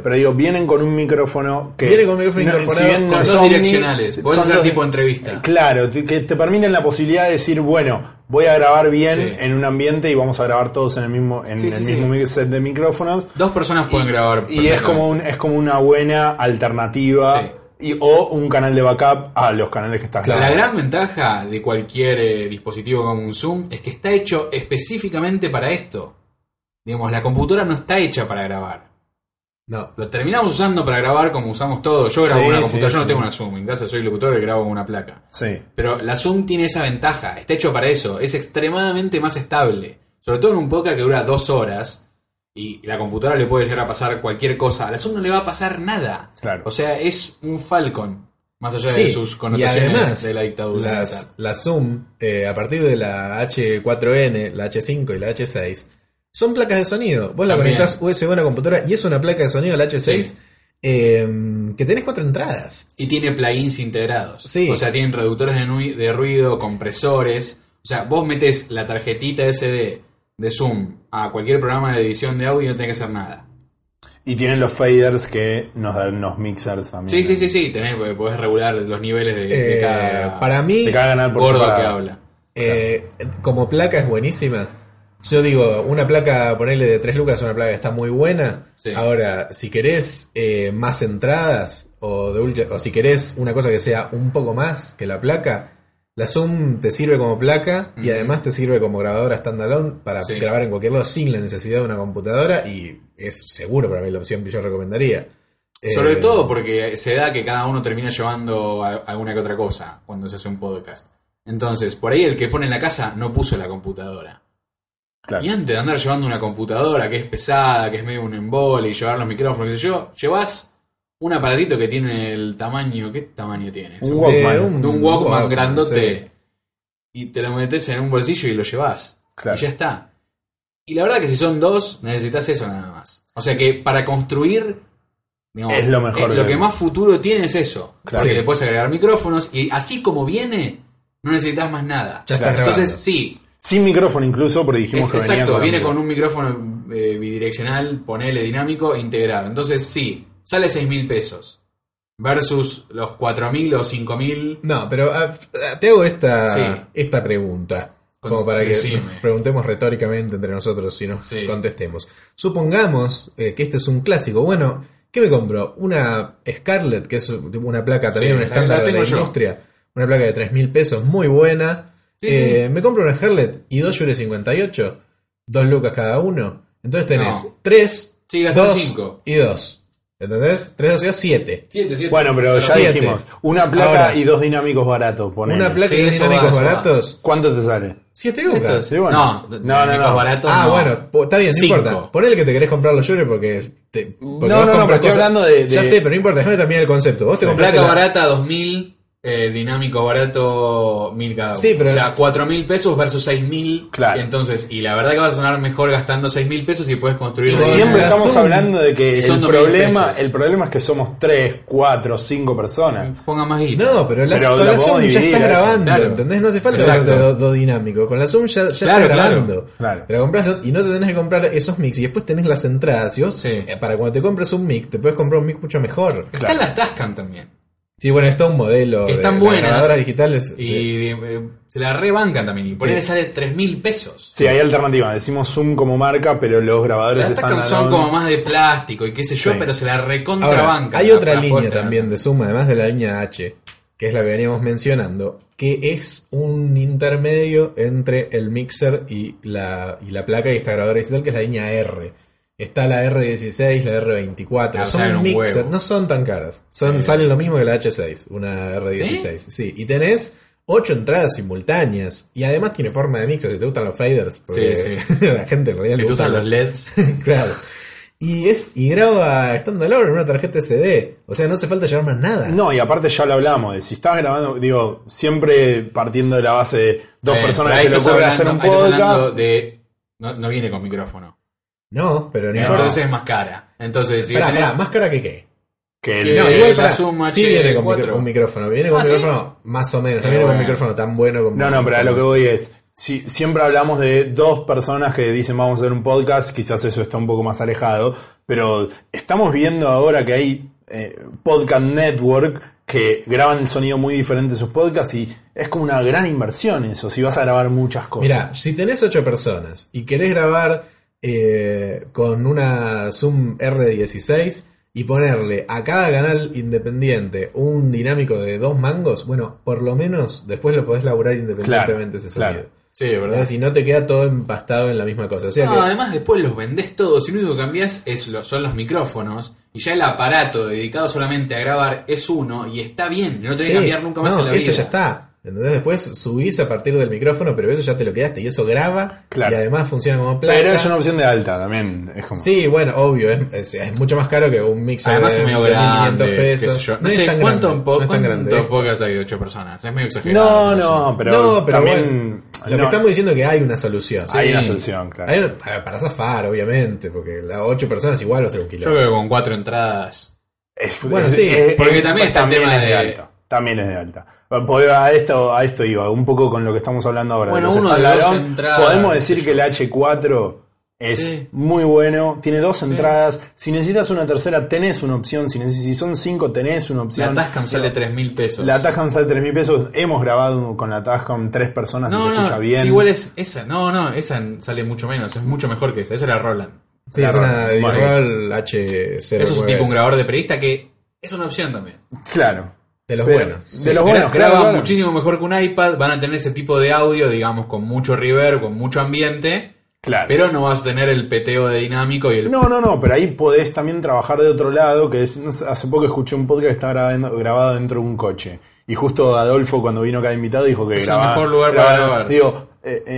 pero digo, vienen con un micrófono que... Vienen con un micrófono incorporado. Si con dos Omni, direccionales. Podés hacer tipo entrevista. Claro, que te permiten la posibilidad de decir, bueno... Voy a grabar bien en un ambiente y vamos a grabar todos en el mismo mismo set de micrófonos. Dos personas pueden grabar. Y es como una buena alternativa o un canal de backup a los canales que estás grabando. La gran ventaja de cualquier dispositivo como un Zoom es que está hecho específicamente para esto. Digamos, la computadora no está hecha para grabar. No. Lo terminamos usando para grabar como usamos todo. Yo grabo una computadora, yo no tengo una Zoom. En casa soy locutor y grabo con una placa. Sí. Pero la Zoom tiene esa ventaja. Está hecho para eso. Es extremadamente más estable. Sobre todo en un podcast que dura 2 horas. Y la computadora le puede llegar a pasar cualquier cosa. A la Zoom no le va a pasar nada. Claro. O sea, es un Falcon. Más allá de sus connotaciones además, de la dictadura. Las Zoom, a partir de la H4N, la H5 y la H6, son placas de sonido. Vos la conectás USB a una computadora y es una placa de sonido, la H6, que tenés 4 entradas. Y tiene plugins integrados. Sí. O sea, tienen reductores de ruido, compresores. O sea, vos metés la tarjetita SD de Zoom a cualquier programa de edición de audio y no tenés que hacer nada. Y tienen los faders que nos dan los mixers también. Sí. Podés regular los niveles de cada... Para mí, gordo que habla. Como placa es buenísima. Yo digo, una placa, ponerle de 3 lucas, una placa que está muy buena. Sí. Ahora, si querés más entradas, o si querés una cosa que sea un poco más que la placa, la Zoom te sirve como placa y además te sirve como grabadora standalone para grabar en cualquier lado sin la necesidad de una computadora, y es seguro para mí la opción que yo recomendaría. Sobre todo porque se da que cada uno termina llevando alguna que otra cosa cuando se hace un podcast. Entonces, por ahí el que pone en la casa no puso la computadora. Claro. Y antes de andar llevando una computadora que es pesada, que es medio un embole, y llevar los micrófonos, qué sé yo, llevas un aparatito que tiene el tamaño... ¿Qué tamaño tiene? Un Walkman grandote. Sí. Y te lo metes en un bolsillo y lo llevas. Claro. Y ya está. Y la verdad que si son 2, necesitas eso nada más. O sea que para construir... Digamos, es lo mejor. Lo que más futuro tiene es eso. Claro. Porque le puedes agregar micrófonos y así como viene, no necesitas más nada. Ya está. Entonces, sí... Sin micrófono incluso, porque dijimos que venía con... Exacto, viene con un micrófono bidireccional, ponele dinámico, integrado. Entonces, sí, sale 6.000 pesos. Versus los 4.000 o 5.000. No, pero te hago esta pregunta. Como para que nos preguntemos retóricamente entre nosotros y nos contestemos. Supongamos que este es un clásico. Bueno, ¿qué me compro? Una Scarlett, que es una placa también, un estándar de la industria. Una placa de 3.000 pesos, muy buena. Sí. Me compro una Scarlett y 2 Shure 58, 2 lucas cada uno. Entonces tenés 3, 2 y 2. ¿Entendés? 3, 2 y 2, 7. Bueno, pero ya 7. Dijimos: una placa y 2 dinámicos baratos. Ponele. Una placa y 2 dinámicos baratos. ¿Cuánto te sale? 7 lucas. Sí, bueno. No. Baratos, bueno, está bien, no importa. Ponele que te querés comprar los Shure porque pero estoy hablando de. Ya sé, pero no importa, déjame terminar el concepto. Vos te compraste placa barata 2000. Dinámico barato 1.000 cada uno. Sí, pero... O sea, 4.000 pesos versus 6.000. Claro. Entonces, y la verdad que va a sonar mejor gastando 6.000 pesos y puedes construir... Y siempre estamos hablando de que el problema es que somos 3, 4, 5 personas. Ponga más guita. No, pero la Zoom ya está grabando, claro. ¿Entendés? No hace falta dos dinámicos. Con la Zoom ya claro, está grabando. Claro. La compras y no te tenés que comprar esos mix. Y después tenés las entradas. Y vos, para cuando te compres un mix, te puedes comprar un mix mucho mejor. Están las Tascam también. Sí, bueno, esto es un modelo. Están buenas. Las grabadoras digitales. Y se la rebancan también. Y por ahí le sale 3.000 pesos. Sí, hay alternativas. Decimos Zoom como marca, pero los grabadores están... Son como más de plástico y qué sé yo, pero se la recontrabancan. Hay otra línea también de Zoom, además de la línea H, que es la que veníamos mencionando, que es un intermedio entre el mixer y la placa y esta grabadora digital, que es la línea R. Está la R16, la R24. Claro, son mixer, no son tan caras. Salen lo mismo que la H6, una R16. ¿Sí? Y tenés 8 entradas simultáneas. Y además tiene forma de mixer, si te gustan los faders. Porque la gente en realidad le gusta. Si te gustan los LEDs. Claro. Y graba standalone en una tarjeta SD. O sea, no hace falta llevar más nada. No, y aparte ya lo hablamos. Si estás grabando, digo, siempre partiendo de la base de dos personas que se le ocurre hacer un podcast. No viene con micrófono. No, pero no. Entonces es más cara. Entonces, si ¿más cara que qué? La Zoom H4. Sí viene con micrófono. Viene con micrófono más o menos. No viene con micrófono tan bueno como... No, pero a lo que voy es... Si siempre hablamos de dos personas que dicen vamos a hacer un podcast, quizás eso está un poco más alejado. Pero estamos viendo ahora que hay podcast network que graban el sonido muy diferente de sus podcasts y es como una gran inversión eso, si vas a grabar muchas cosas. Mirá, si tenés 8 personas y querés grabar... con una Zoom R16 y ponerle a cada canal independiente un dinámico de 2 mangos, bueno, por lo menos después lo podés laburar independientemente ese sonido. Claro. Sí, ¿verdad? Si no te queda todo empastado en la misma cosa. O sea además después los vendés todos y lo único que cambiás son los micrófonos y ya el aparato dedicado solamente a grabar es uno y está bien, no tenés que cambiar nunca más en la vida. Ese ya está. ¿Entendés? Después subís a partir del micrófono, pero eso ya te lo quedaste y eso graba, claro. Y además funciona como placa. Pero es una opción de alta también. Es como... Sí, bueno, obvio, es mucho más caro que un mixer. Además de es medio grande, pesos. No, no sé cuántos podcasts hay de 8 personas, es medio exagerado. No, pero también... Lo que estamos diciendo es que hay una solución. Sí. Hay una solución, claro. Para zafar, obviamente, porque las 8 personas igual va a ser un kilo. Yo creo que con 4 entradas... Bueno, sí. Porque también está el tema de... Alta. También es de alta. A esto iba, un poco con lo que estamos hablando ahora. Bueno, uno de dos entradas. Podemos decir que el H4 es muy bueno, tiene 2 entradas. Si necesitas una tercera, tenés una opción. Si son 5, tenés una opción. La Tascam sale 3.000 pesos. La Tascam sale 3.000 pesos. Hemos grabado con la Tascam 3 personas y se escucha bien. Si igual es esa. No, esa sale mucho menos. Es mucho mejor que esa. Esa era Roland. Sí, es una Roland H09. Eso es tipo un grabador de periodista que es una opción también. Claro. De los buenos, graba muchísimo mejor que un iPad. Van a tener ese tipo de audio, digamos, con mucho reverb, con mucho ambiente. Claro. Pero no vas a tener el peteo de dinámico y el... No, pero ahí podés también trabajar de otro lado. Que es, hace poco escuché un podcast que estaba grabado dentro de un coche. Y justo Adolfo, cuando vino acá invitado, dijo que es el mejor lugar para grabar. Digo,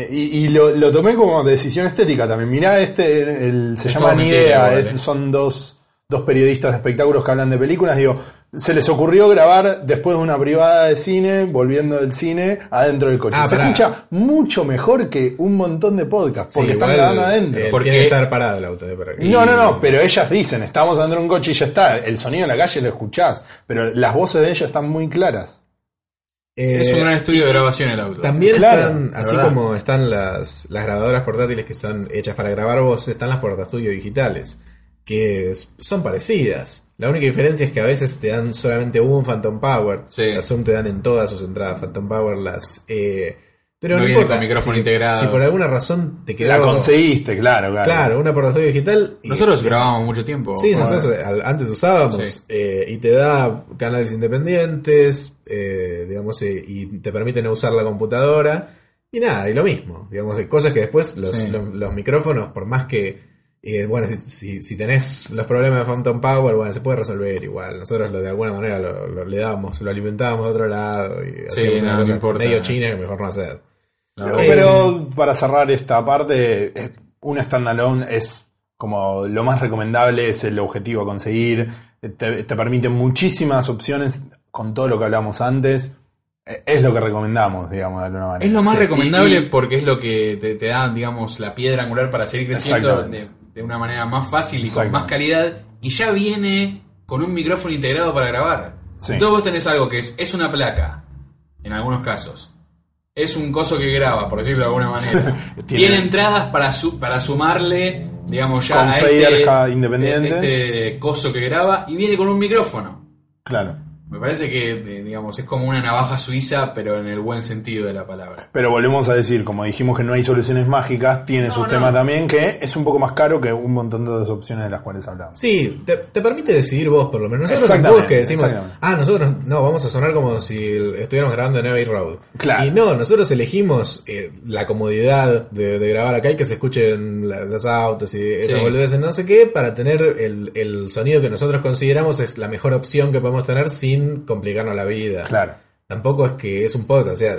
y lo tomé como decisión estética también. Mirá, se llama Ni Idea. Vale. Son dos periodistas de espectáculos que hablan de películas. Digo... Se les ocurrió grabar después de una privada de cine, volviendo del cine, adentro del coche. Se escucha mucho mejor que un montón de podcasts, porque están grabando adentro. Porque tiene que estar parado el auto. Pero ellas dicen, estamos adentro de un coche y ya está. El sonido en la calle lo escuchás, pero las voces de ellas están muy claras. Es un gran estudio de grabación el auto. También están, así como están las grabadoras portátiles que son hechas para grabar voces, están las portaestudios digitales. Que son parecidas. La única diferencia es que a veces te dan solamente un Phantom Power. Sí. Las Zoom te dan en todas sus entradas Phantom Power las... pero no viene con micrófono integrado. Si por alguna razón te quedaba... La conseguiste, claro. Claro, una portafolio digital... Nosotros grabábamos mucho tiempo. Sí, nosotros antes usábamos. Sí. Y te da canales independientes, digamos, y te permite no usar la computadora. Y nada, y lo mismo. Digamos, cosas que después los micrófonos, por más que... bueno, si tenés los problemas de Phantom Power, bueno, se puede resolver igual. Nosotros de alguna manera lo alimentábamos de otro lado y hacíamos una cosa medio china que mejor no hacer. Pero para cerrar esta parte, un standalone es como lo más recomendable, es el objetivo a conseguir. Te permite muchísimas opciones con todo lo que hablamos antes. Es lo que recomendamos, digamos, de alguna manera. Es lo más recomendable porque es lo que te da, digamos, la piedra angular para seguir creciendo de una manera más fácil y con más calidad, y ya viene con un micrófono integrado para grabar. Sí. Entonces vos tenés algo que es una placa, en algunos casos. Es un coso que graba, por decirlo de alguna manera. Tiene entradas para sumarle, digamos, ya a este coso que graba, y viene con un micrófono. Claro. Me parece que, digamos, es como una navaja suiza, pero en el buen sentido de la palabra. Pero volvemos a decir, como dijimos que no hay soluciones mágicas, tiene sus temas también, que es un poco más caro que un montón de las opciones de las cuales hablamos. Sí, te permite decidir vos, por lo menos. Nosotros vos que decimos, nosotros no, vamos a sonar como si estuviéramos grabando en Abbey Road. Claro. Y no, nosotros elegimos la comodidad de grabar acá y que se escuchen los autos y esas boludeces, no sé qué, para tener el sonido que nosotros consideramos es la mejor opción que podemos tener sin complicarnos la vida. Claro. Tampoco es que es un podcast, o sea,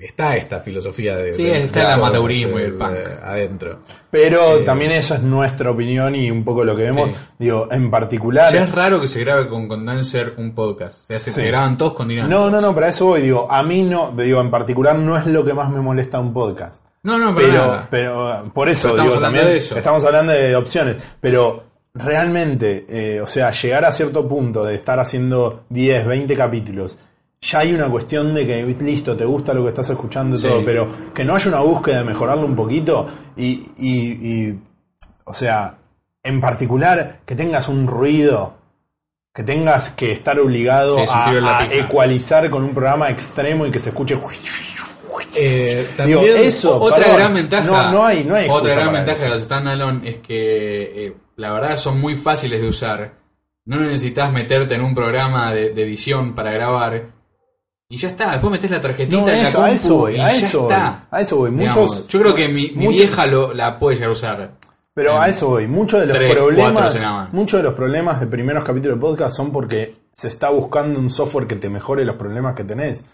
está esta filosofía de... Sí, está el amateurismo y el punk adentro. Pero también esa es nuestra opinión y un poco lo que vemos, digo, en particular... Ya es raro que se grabe con condenser un podcast, o sea, se graban todos con dinámicos. No, para eso voy, digo, a mí no, digo, en particular no es lo que más me molesta un podcast. No, pero por eso, pero digo, también estamos hablando de opciones, pero... Realmente, o sea, llegar a cierto punto de estar haciendo 10, 20 capítulos, ya hay una cuestión de que, listo, te gusta lo que estás escuchando y todo, pero que no haya una búsqueda de mejorarlo un poquito y o sea, en particular, que tengas un ruido, que tengas que estar obligado a ecualizar con un programa extremo y que se escuche... también digo, eso, gran ventaja, no hay otra gran ventaja de los standalone es que la verdad son muy fáciles de usar, no necesitas meterte en un programa de edición para grabar y ya está, después metes la tarjetita a eso voy. Muchos, yo creo que mi vieja la puede llegar a usar, pero a eso voy. Muchos de los problemas de primeros capítulos de podcast son porque se está buscando un software que te mejore los problemas que tenés.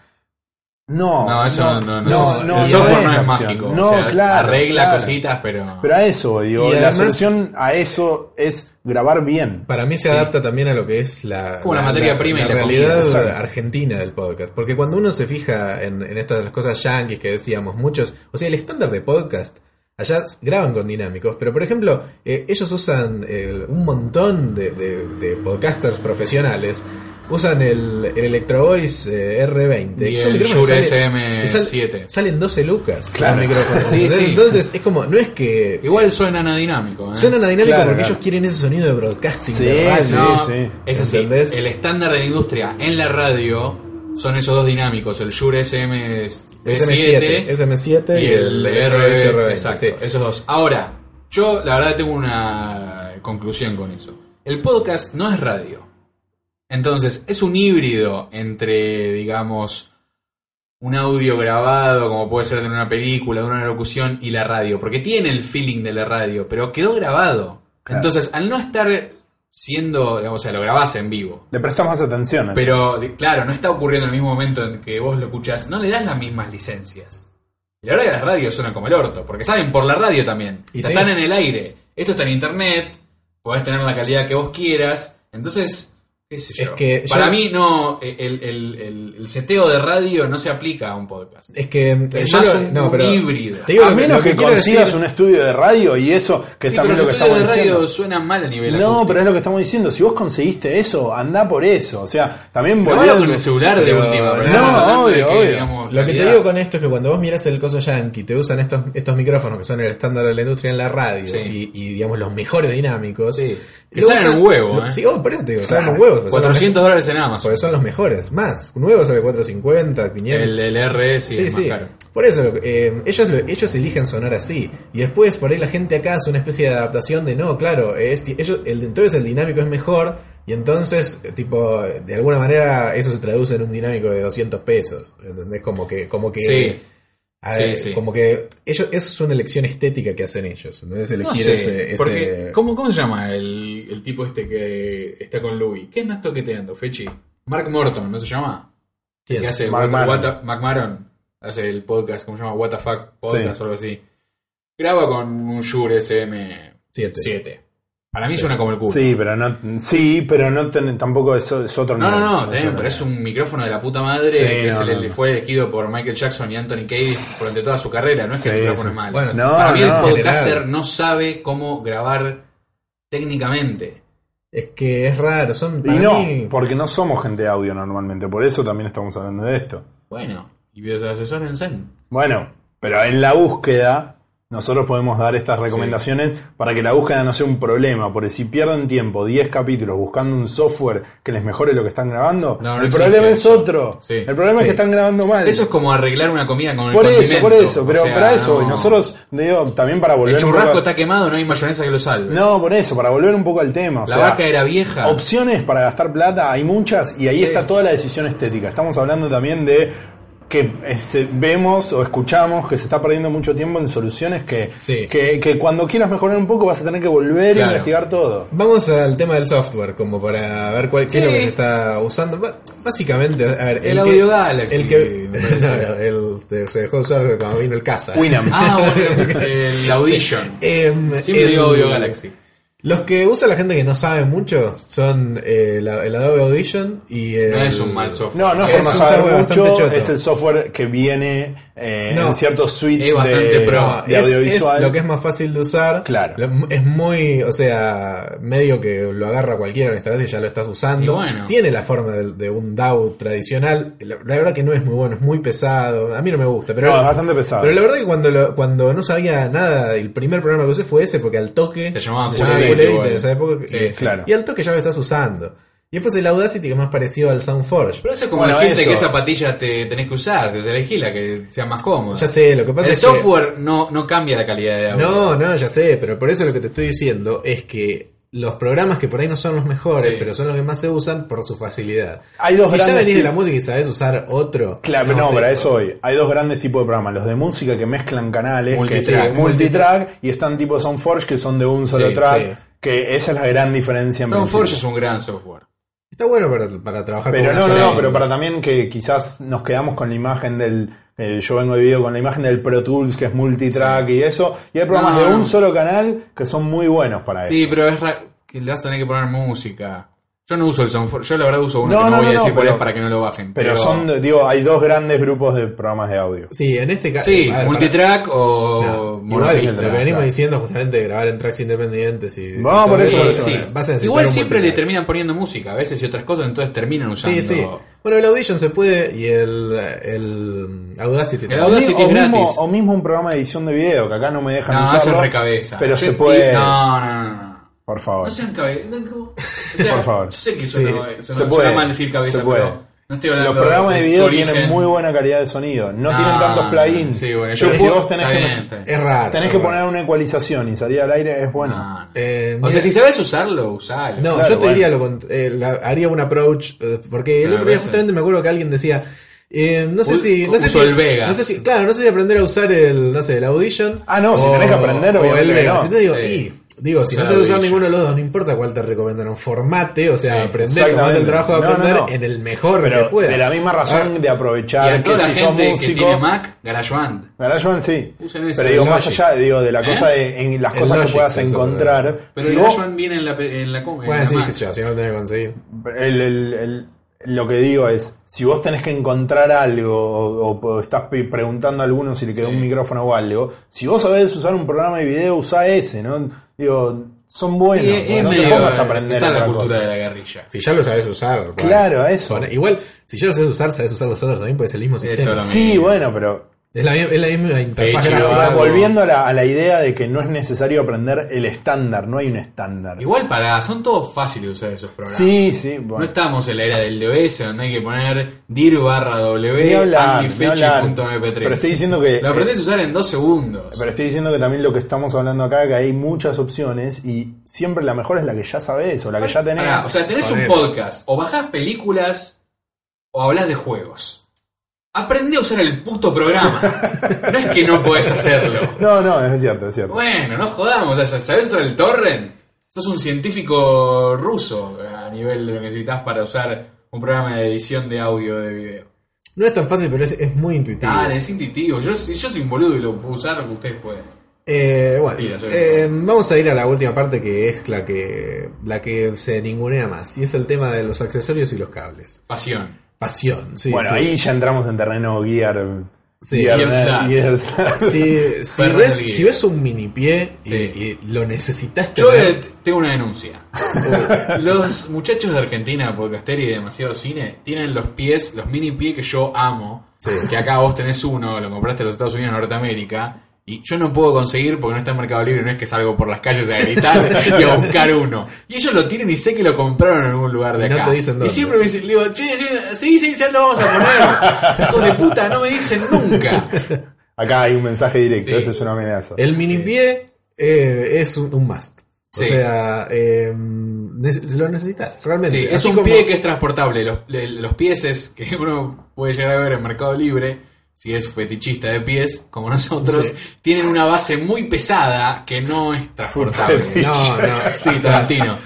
No, el software no es mágico. No, o sea, claro, arregla cositas, pero... Pero a eso, digo, y además, la solución a eso es grabar bien. Para mí se adapta también a lo que es la... Como la materia prima y la realidad comida, argentina del podcast. Porque cuando uno se fija en estas cosas yanquis que decíamos muchos... O sea, el estándar de podcast... Allá graban con dinámicos, pero por ejemplo, ellos usan un montón de podcasters profesionales. Usan el Electro Voice R20 y el Shure SM7. Salen 12 lucas claro. los micrófonos. Sí, entonces es como, no es que... Igual suenan adinámico. Suenan adinámico claro, porque claro. ellos quieren ese sonido de broadcasting. Sí, de radio. Es así, ¿entendés? El estándar de la industria en la radio son esos dos dinámicos, el Shure SM7 y el R20. Exacto, esos dos. Ahora, yo la verdad tengo una conclusión con eso. El podcast no es radio. Entonces, es un híbrido entre, digamos, un audio grabado, como puede ser de una película, de una locución, y la radio. Porque tiene el feeling de la radio, pero quedó grabado. Claro. Entonces, al no estar siendo, digamos, o sea, lo grabás en vivo. Le prestás más atención. Pero, claro, no está ocurriendo en el mismo momento en que vos lo escuchás. No le das las mismas licencias. Y la verdad que las radios suenan como el orto, porque salen por la radio también. Y están en el aire. Esto está en internet, podés tener la calidad que vos quieras. Entonces... Es que para mí no el seteo de radio no se aplica a un podcast. Es que es más un híbrido. A menos que consigas un estudio de radio y eso que sí, también pero los estudios de radio suenan mal a nivel acústico. No, pero es lo que estamos diciendo. Si vos conseguiste eso, andá por eso. O sea, también volvés con el celular de última. No, obvio. Digamos, lo que te digo con esto es que cuando vos mirás el coso yankee, te usan estos micrófonos que son el estándar de la industria en la radio y digamos los mejores dinámicos. Sí. Que salen un huevo. Sí, por eso te digo, salen un huevo. $400 en Amazon. Porque son los mejores. Más. Nuevo sale $450, $500. El RS sí, es más caro. Por eso, ellos eligen sonar así. Y después, por ahí la gente acá hace una especie de adaptación de no, claro. Entonces el dinámico es mejor. Y entonces, tipo, de alguna manera eso se traduce en un dinámico de $200. ¿Entendés? Como que como que ellos, eso es una elección estética que hacen ellos. Entonces elegir porque, ¿cómo se llama el tipo este que está con Louis? ¿Qué más toqueteando, Fechi? Mark Morton, ¿no se llama? ¿Quién? Que hace Mark Maron. Hace el podcast, ¿cómo se llama? What the Fuck Podcast o algo así. Graba con un Shure SM7. Para mí suena como el culo. Sí, pero no tampoco es otro nivel. Pero es un micrófono de la puta madre que fue elegido por Michael Jackson y Anthony Kiedis durante toda su carrera. No es que el micrófono es malo. Bueno, para mí el podcaster no sabe cómo grabar técnicamente. Es que es raro. Porque no somos gente de audio normalmente. Por eso también estamos hablando de esto. Bueno, y los asesores en bueno, pero en la búsqueda... Nosotros podemos dar estas recomendaciones para que la búsqueda no sea un problema, porque si pierden tiempo 10 capítulos buscando un software que les mejore lo que están grabando, el problema es otro. Sí. El problema es que están grabando mal. Eso es como arreglar una comida con el condimento. Por eso, pero o sea, para eso, nosotros, digo, también para volver... El churrasco está quemado, no hay mayonesa que lo salve. No, por eso, para volver un poco al tema. La vaca era vieja. Opciones para gastar plata, hay muchas, y ahí está toda la decisión estética. Estamos hablando también de... que vemos o escuchamos que se está perdiendo mucho tiempo en soluciones que cuando quieras mejorar un poco vas a tener que volver a investigar todo. Vamos al tema del software, como para ver cuál es lo que se está usando. Básicamente, a ver... El Audio Galaxy. Se dejó usar cuando vino el Casa. Winamp. El Audition. Siempre digo Audio Galaxy. Los que usa la gente que no sabe mucho son el Adobe Audition y el... No es un mal software. No es un software mucho, es el software que viene en ciertos suites de audiovisual. Es lo que es más fácil de usar. Claro. Es muy, o sea, medio que lo agarra cualquiera en esta vez y ya lo estás usando. Bueno. Tiene la forma de un DAW tradicional. La verdad que no es muy bueno, es muy pesado. A mí no me gusta. Pero es bastante pesado. Pero la verdad que cuando no sabía nada, el primer programa que usé fue ese, porque al toque... Se llamaba en esa época, y al toque ya lo estás usando. Y después el Audacity, que es más parecido al Soundforge. Pero eso es como decirte que esa patilla te tenés que usar, te elegí la que sea más cómoda. Ya sé, lo que pasa es que el software no cambia la calidad de audio. No, ya sé, pero por eso lo que te estoy diciendo es que los programas que por ahí no son los mejores, pero son los que más se usan por su facilidad. Hay dos ya venís de la música y sabés usar otro... Claro, para eso hoy. Hay dos grandes tipos de programas. Los de música que mezclan canales, multitrack, y están tipo Soundforge que son de un solo track. Que esa es la gran diferencia. Soundforge es un gran software. Está bueno para trabajar pero con pero para también que quizás nos quedamos con la imagen del... yo vengo de video con la imagen del Pro Tools, que es multitrack y eso. Y hay programas de un solo canal que son muy buenos para eso. Sí, pero es que le vas a tener que poner música. Yo no uso el Soundforge. Yo la verdad uso uno que no voy a decir cuál es para que no lo bajen. Pero son, digo, hay dos grandes grupos de programas de audio. Sí, en este caso. Sí, multitrack o monotrack. Lo que venimos diciendo justamente de grabar en tracks independientes. Y no, por eso. Igual siempre le terminan poniendo música a veces y otras cosas, entonces terminan usando. Sí, sí. Bueno, el Audition se puede y el Audacity también. El Audacity es gratis. O mismo un programa de edición de video, que acá no me dejan usarlo. No, eso es recabeza. Pero se puede... No. Por favor. No sean cabezas. Por favor. Yo sé que suena mal decir cabeza, pero... No estoy hablando. Los programas de video tienen muy buena calidad de sonido. No tienen tantos plugins. Sí, bueno, si vos tenés que... Es raro. Tenés que poner una ecualización y salir al aire es bueno. O sea, si sabes usarlo, usalo. No, claro, yo te diría haría un approach. Porque el otro día justamente me acuerdo que alguien decía... el Vegas. No sé si aprender a usar el Audition. Si tenés que aprender o el Vegas. Digo, si no sabes usar ninguno de los dos, no importa cuál te recomiendan, formate, aprender, tomate el trabajo de aprender en el mejor que puedas. De la misma razón de aprovechar que si sos músico que tiene Mac, GarageBand sí. Pero digo, más allá de la cosa de las cosas que puedas encontrar. Pero el GarageBand viene en la combi. Bueno, sí, si no lo tenés que conseguir. Lo que digo es, si vos tenés que encontrar algo o estás preguntando a alguno si le quedó un micrófono o algo, si vos sabés usar un programa de video, usá ese, ¿no? Digo, son buenos, no te pongas a aprender otra cultura de la guerrilla. Si ya lo sabés usar. Claro, eso. Igual, si ya lo sabés usar los otros también, porque es el mismo sistema. Sí, bueno, pero... Es la misma interfaz. Volviendo a la idea de que no es necesario aprender el estándar, no hay un estándar. Igual son todos fáciles de usar esos programas. Sí, sí. Bueno. No estamos en la era del DOS donde hay que poner dir/w antifetch.mp3. Pero estoy diciendo que... Lo aprendés a usar en 2 segundos. Pero estoy diciendo que también lo que estamos hablando acá, que hay muchas opciones y siempre la mejor es la que ya sabés o la que ya tenés. O sea, tenés un podcast, o bajás películas o hablás de juegos. Aprendí a usar el puto programa. No es que no podés hacerlo. No, es cierto. Bueno, no jodamos. ¿Sabés usar el torrent? Sos un científico ruso a nivel de lo que necesitas para usar un programa de edición de audio de video. No es tan fácil, pero es muy intuitivo. Es intuitivo. Yo soy un boludo y lo puedo usar, que ustedes pueden. Vamos a ir a la última parte, que es la que se ningunea más. Y es el tema de los accesorios y los cables. Pasión, sí. Bueno, sí. Ahí ya entramos en terreno Gear. Sí, Gear Slats. Sí, si ves un mini-pie y lo necesitas... Tengo una denuncia. Los muchachos de Argentina Podcastera y Demasiado Cine tienen los mini-pies que yo amo. Sí. Que acá vos tenés uno, lo compraste en los Estados Unidos, Norteamérica... Y yo no puedo conseguir porque no está en Mercado Libre, no es que salgo por las calles a gritar y a buscar uno. Y ellos lo tienen y sé que lo compraron en algún lugar de acá. No te dicen dónde. Y siempre me dicen, digo, sí, ya lo vamos a poner. Hijos de puta, no me dicen nunca. Acá hay un mensaje directo, eso es una amenaza. El mini-pie es un must. Sí. O sea, lo necesitas realmente. Sí, es un pie que es transportable. Los pies que uno puede llegar a ver en Mercado Libre... Si es fetichista de pies, como nosotros, tienen una base muy pesada que no es transportable. Tarantino.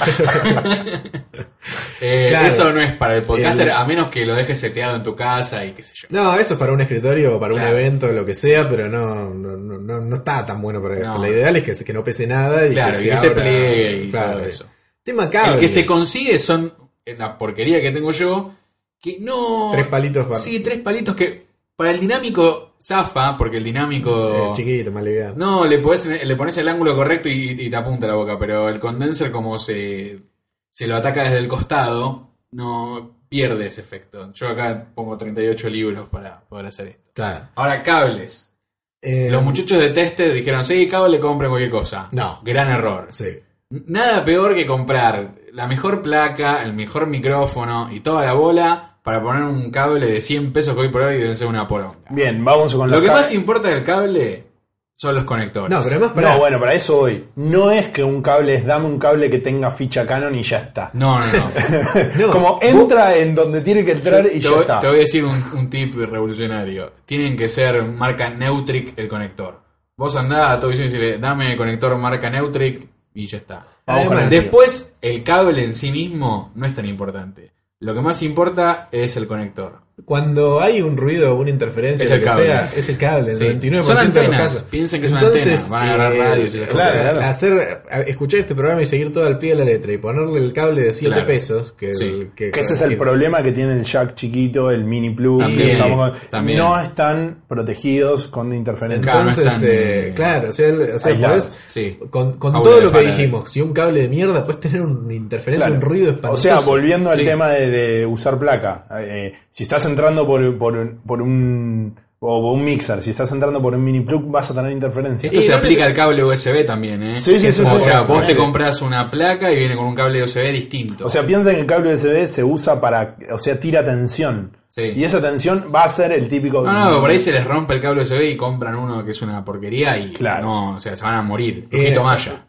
Eso no es para el podcaster, a menos que lo dejes seteado en tu casa y qué sé yo. No, eso es para un escritorio o para un evento, lo que sea, pero no está tan bueno para esto. La ideal es que no pese nada y que se pliegue y todo eso. Tema cables. El que se consigue son la porquería que tengo yo, que no... 3 palitos. Sí, 3 palitos que... Para el dinámico zafa, porque el dinámico... chiquito, más liviano. No, le pones el ángulo correcto y te apunta la boca, pero el condenser como se lo ataca desde el costado, no pierde ese efecto. Yo acá pongo 38 libros para poder hacer esto. Claro. Ahora, cables. Los muchachos de Tested dijeron, cable, compren cualquier cosa. No. Gran error. Sí. Nada peor que comprar la mejor placa, el mejor micrófono y toda la bola... Para poner un cable de 100 pesos que hoy por hoy deben ser una poronga. Bien, vamos con lo que más importa del cable son los conectores. No, pero además para eso voy. No es que un cable es dame un cable que tenga ficha Canon y ya está. No. Como entra en donde tiene que entrar y ya está. Te voy a decir un tip revolucionario. Tienen que ser marca Neutrik el conector. Vos andás a todo y decís, dame el conector marca Neutrik y ya está. Después, el cable en sí mismo no es tan importante. Lo que más importa es el conector. Cuando hay un ruido o una interferencia, es el cable. Es el cable, el 99% son antenas, de los casos. Piensen que es una antena, van a agarrar radios y las cosas. Escuchar este programa y seguir todo al pie de la letra y ponerle el cable de 7 pesos. Que ese es el problema que tiene el jack chiquito, el mini plug. También. No están protegidos con interferencia. Entonces, no están, claro, con todo lo que dijimos, si un cable de mierda puedes tener una interferencia, un ruido espantoso. O sea, volviendo al tema de usar placa, si estás entrando por un mixer, si estás entrando por un mini plug, vas a tener interferencia. Esto se aplica al cable USB también, ¿eh? Vos te compras una placa y viene con un cable USB distinto. O sea, piensa que el cable USB se usa para, tira tensión. Sí. Y esa tensión va a ser el típico... No, por ahí se les rompe el cable USB y compran uno que es una porquería y se van a morir.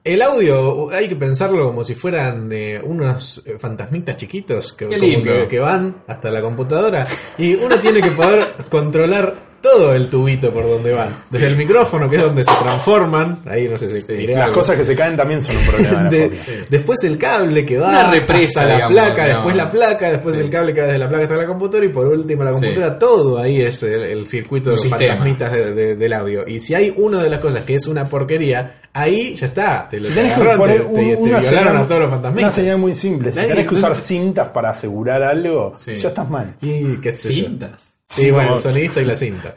El audio hay que pensarlo como si fueran unos fantasmitas chiquitos que van hasta la computadora y uno tiene que poder controlar todo el tubito por donde van. Desde el micrófono, que es donde se transforman. Ahí no sé si las cosas que se caen también son un problema. Después el cable que va una represa, hasta la placa, después la placa, después el cable que va desde la placa hasta la computadora y por último la computadora. Todo ahí es el circuito de fantasmitas del audio. Y si hay una de las cosas que es una porquería, ahí ya está. Te violaron a todos los fantasmitas. Una señal muy simple. Si tenés que usar cintas para asegurar algo, ya estás mal. ¿Qué cintas? Sí, bueno, el sonidista y la cinta.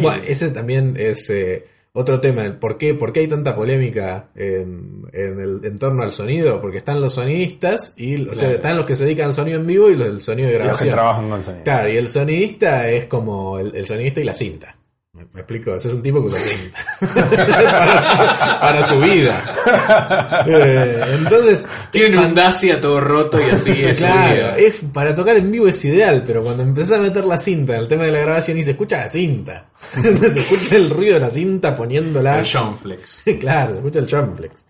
Bueno, ese también es otro tema, el por qué hay tanta polémica en torno al sonido, porque están los sonidistas y están los que se dedican al sonido en vivo y los del sonido de grabación. Y los que trabajan con sonido. Claro, y el sonidista es como el sonidista y la cinta. ¿Me explico? Eso es un tipo que usa cinta para su vida. Entonces tienen un Dacia todo roto y así es. Claro, para tocar en vivo es ideal, pero cuando empezás a meter la cinta en el tema de la grabación y se escucha la cinta, se escucha el ruido de la cinta poniéndola. El Jonflex. Claro, se escucha el Jonflex.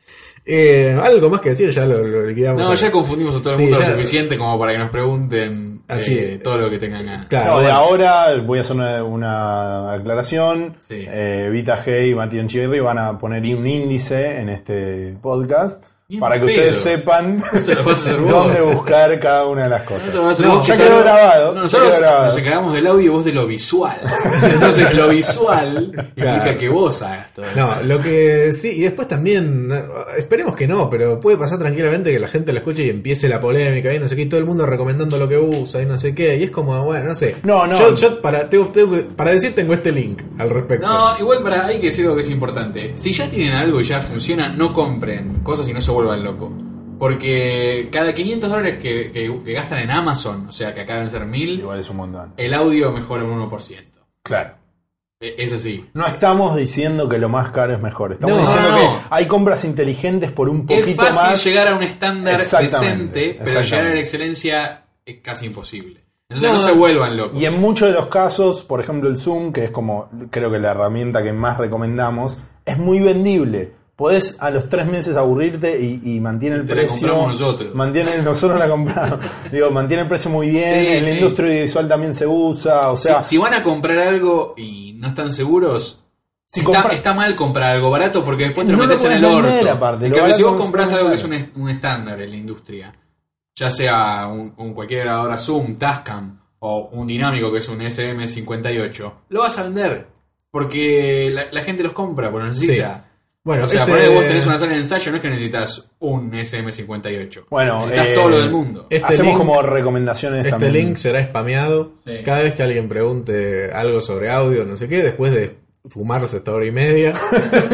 Algo más que decir, ya lo liquidamos. Ya confundimos a todo el mundo lo suficiente como para que nos pregunten todo lo que tengan ganas. Ahora voy a hacer una aclaración. Vita G y Matías Chirri van a poner un índice en este podcast para que ustedes sepan dónde buscar cada una de las cosas. Ya quedó grabado. Nosotros nos encargamos del audio y vos de lo visual. Entonces lo visual implica que vos hagas todo eso. Lo que sí, y después también, esperemos que no, pero puede pasar tranquilamente que la gente lo escuche y empiece la polémica y no sé qué, y todo el mundo recomendando lo que usa y no sé qué, y es como, bueno, no sé. Yo para decir tengo este link al respecto. Igual hay que decir algo que es importante. Si ya tienen algo y ya funciona, no compren cosas y no se vuelvan loco, porque cada $500 que gastan en Amazon, o sea que acá deben ser 1000, igual es un montón. El audio mejora un 1%. Claro. Es así. No estamos diciendo que lo más caro es mejor. Estamos diciendo que hay compras inteligentes por un poquito más. Es fácil llegar a un estándar decente, pero llegar a la excelencia es casi imposible. Entonces no se vuelvan locos. Y en muchos de los casos, por ejemplo el Zoom, que es como creo que la herramienta que más recomendamos, es muy vendible. Podés a los 3 meses aburrirte y mantiene el precio. Nosotros la compramos. Mantiene el precio muy bien. En la industria audiovisual también se usa. O sea, si van a comprar algo y no están seguros, está mal comprar algo barato porque después te lo metes en el orto. Aparte, si vos comprás algo que es un estándar en la industria, ya sea un cualquier grabadora Zoom, Tascam o un dinámico que es un SM58, lo vas a vender porque la gente los compra, porque necesita. Bueno, por ahí vos tenés una sala de ensayo, no es que necesitas un SM58. Bueno, necesitas todo lo del mundo. Hacemos link, como recomendaciones también. Este link será spameado. Sí. Cada vez que alguien pregunte algo sobre audio, no sé qué, después de fumarse esta hora y media.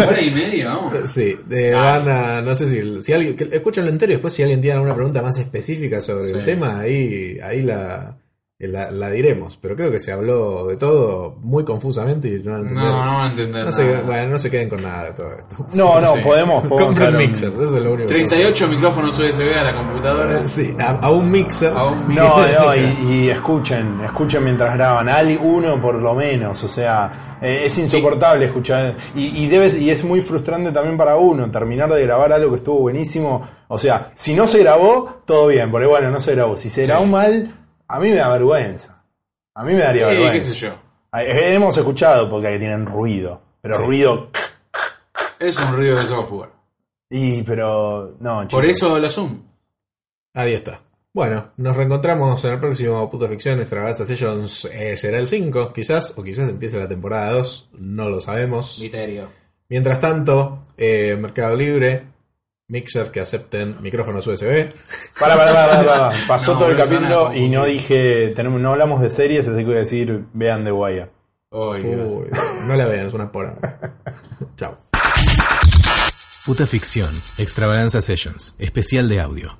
¿Hora y media? Vamos. Sí. Van a, no sé si alguien... Escúchenlo entero y después si alguien tiene alguna pregunta más específica sobre el tema, ahí la diremos, pero creo que se habló de todo muy confusamente y no van a entender nada. No se queden con nada de todo esto. Podemos comprar mixers, eso es lo único. 38 micrófonos USB a la computadora. Sí, a un mixer. Y escuchen mientras graban, uno por lo menos, o sea, es insoportable escuchar y es muy frustrante también para uno terminar de grabar algo que estuvo buenísimo, o sea, si no se grabó, todo bien, porque bueno, no se grabó, si se grabó mal, a mí me da vergüenza. A mí me daría vergüenza. Qué sé yo. Hemos escuchado porque tienen ruido. Pero ruido... Es un ruido de software. Pero... No, chicos. Por eso la Zoom. Ahí está. Bueno, nos reencontramos en el próximo Puta Ficción. Extravaganza Sessions será el 5, quizás, o quizás empiece la temporada 2, no lo sabemos. Misterio. Mientras tanto, Mercado Libre, Mixer que acepten micrófonos USB. Pará. Pasó todo el capítulo y no dije, no hablamos de series, así que voy a decir, vean The Wire. Uy, no la vean, es una porra. Chao. Puta Ficción, Extravaganza Sessions, especial de audio.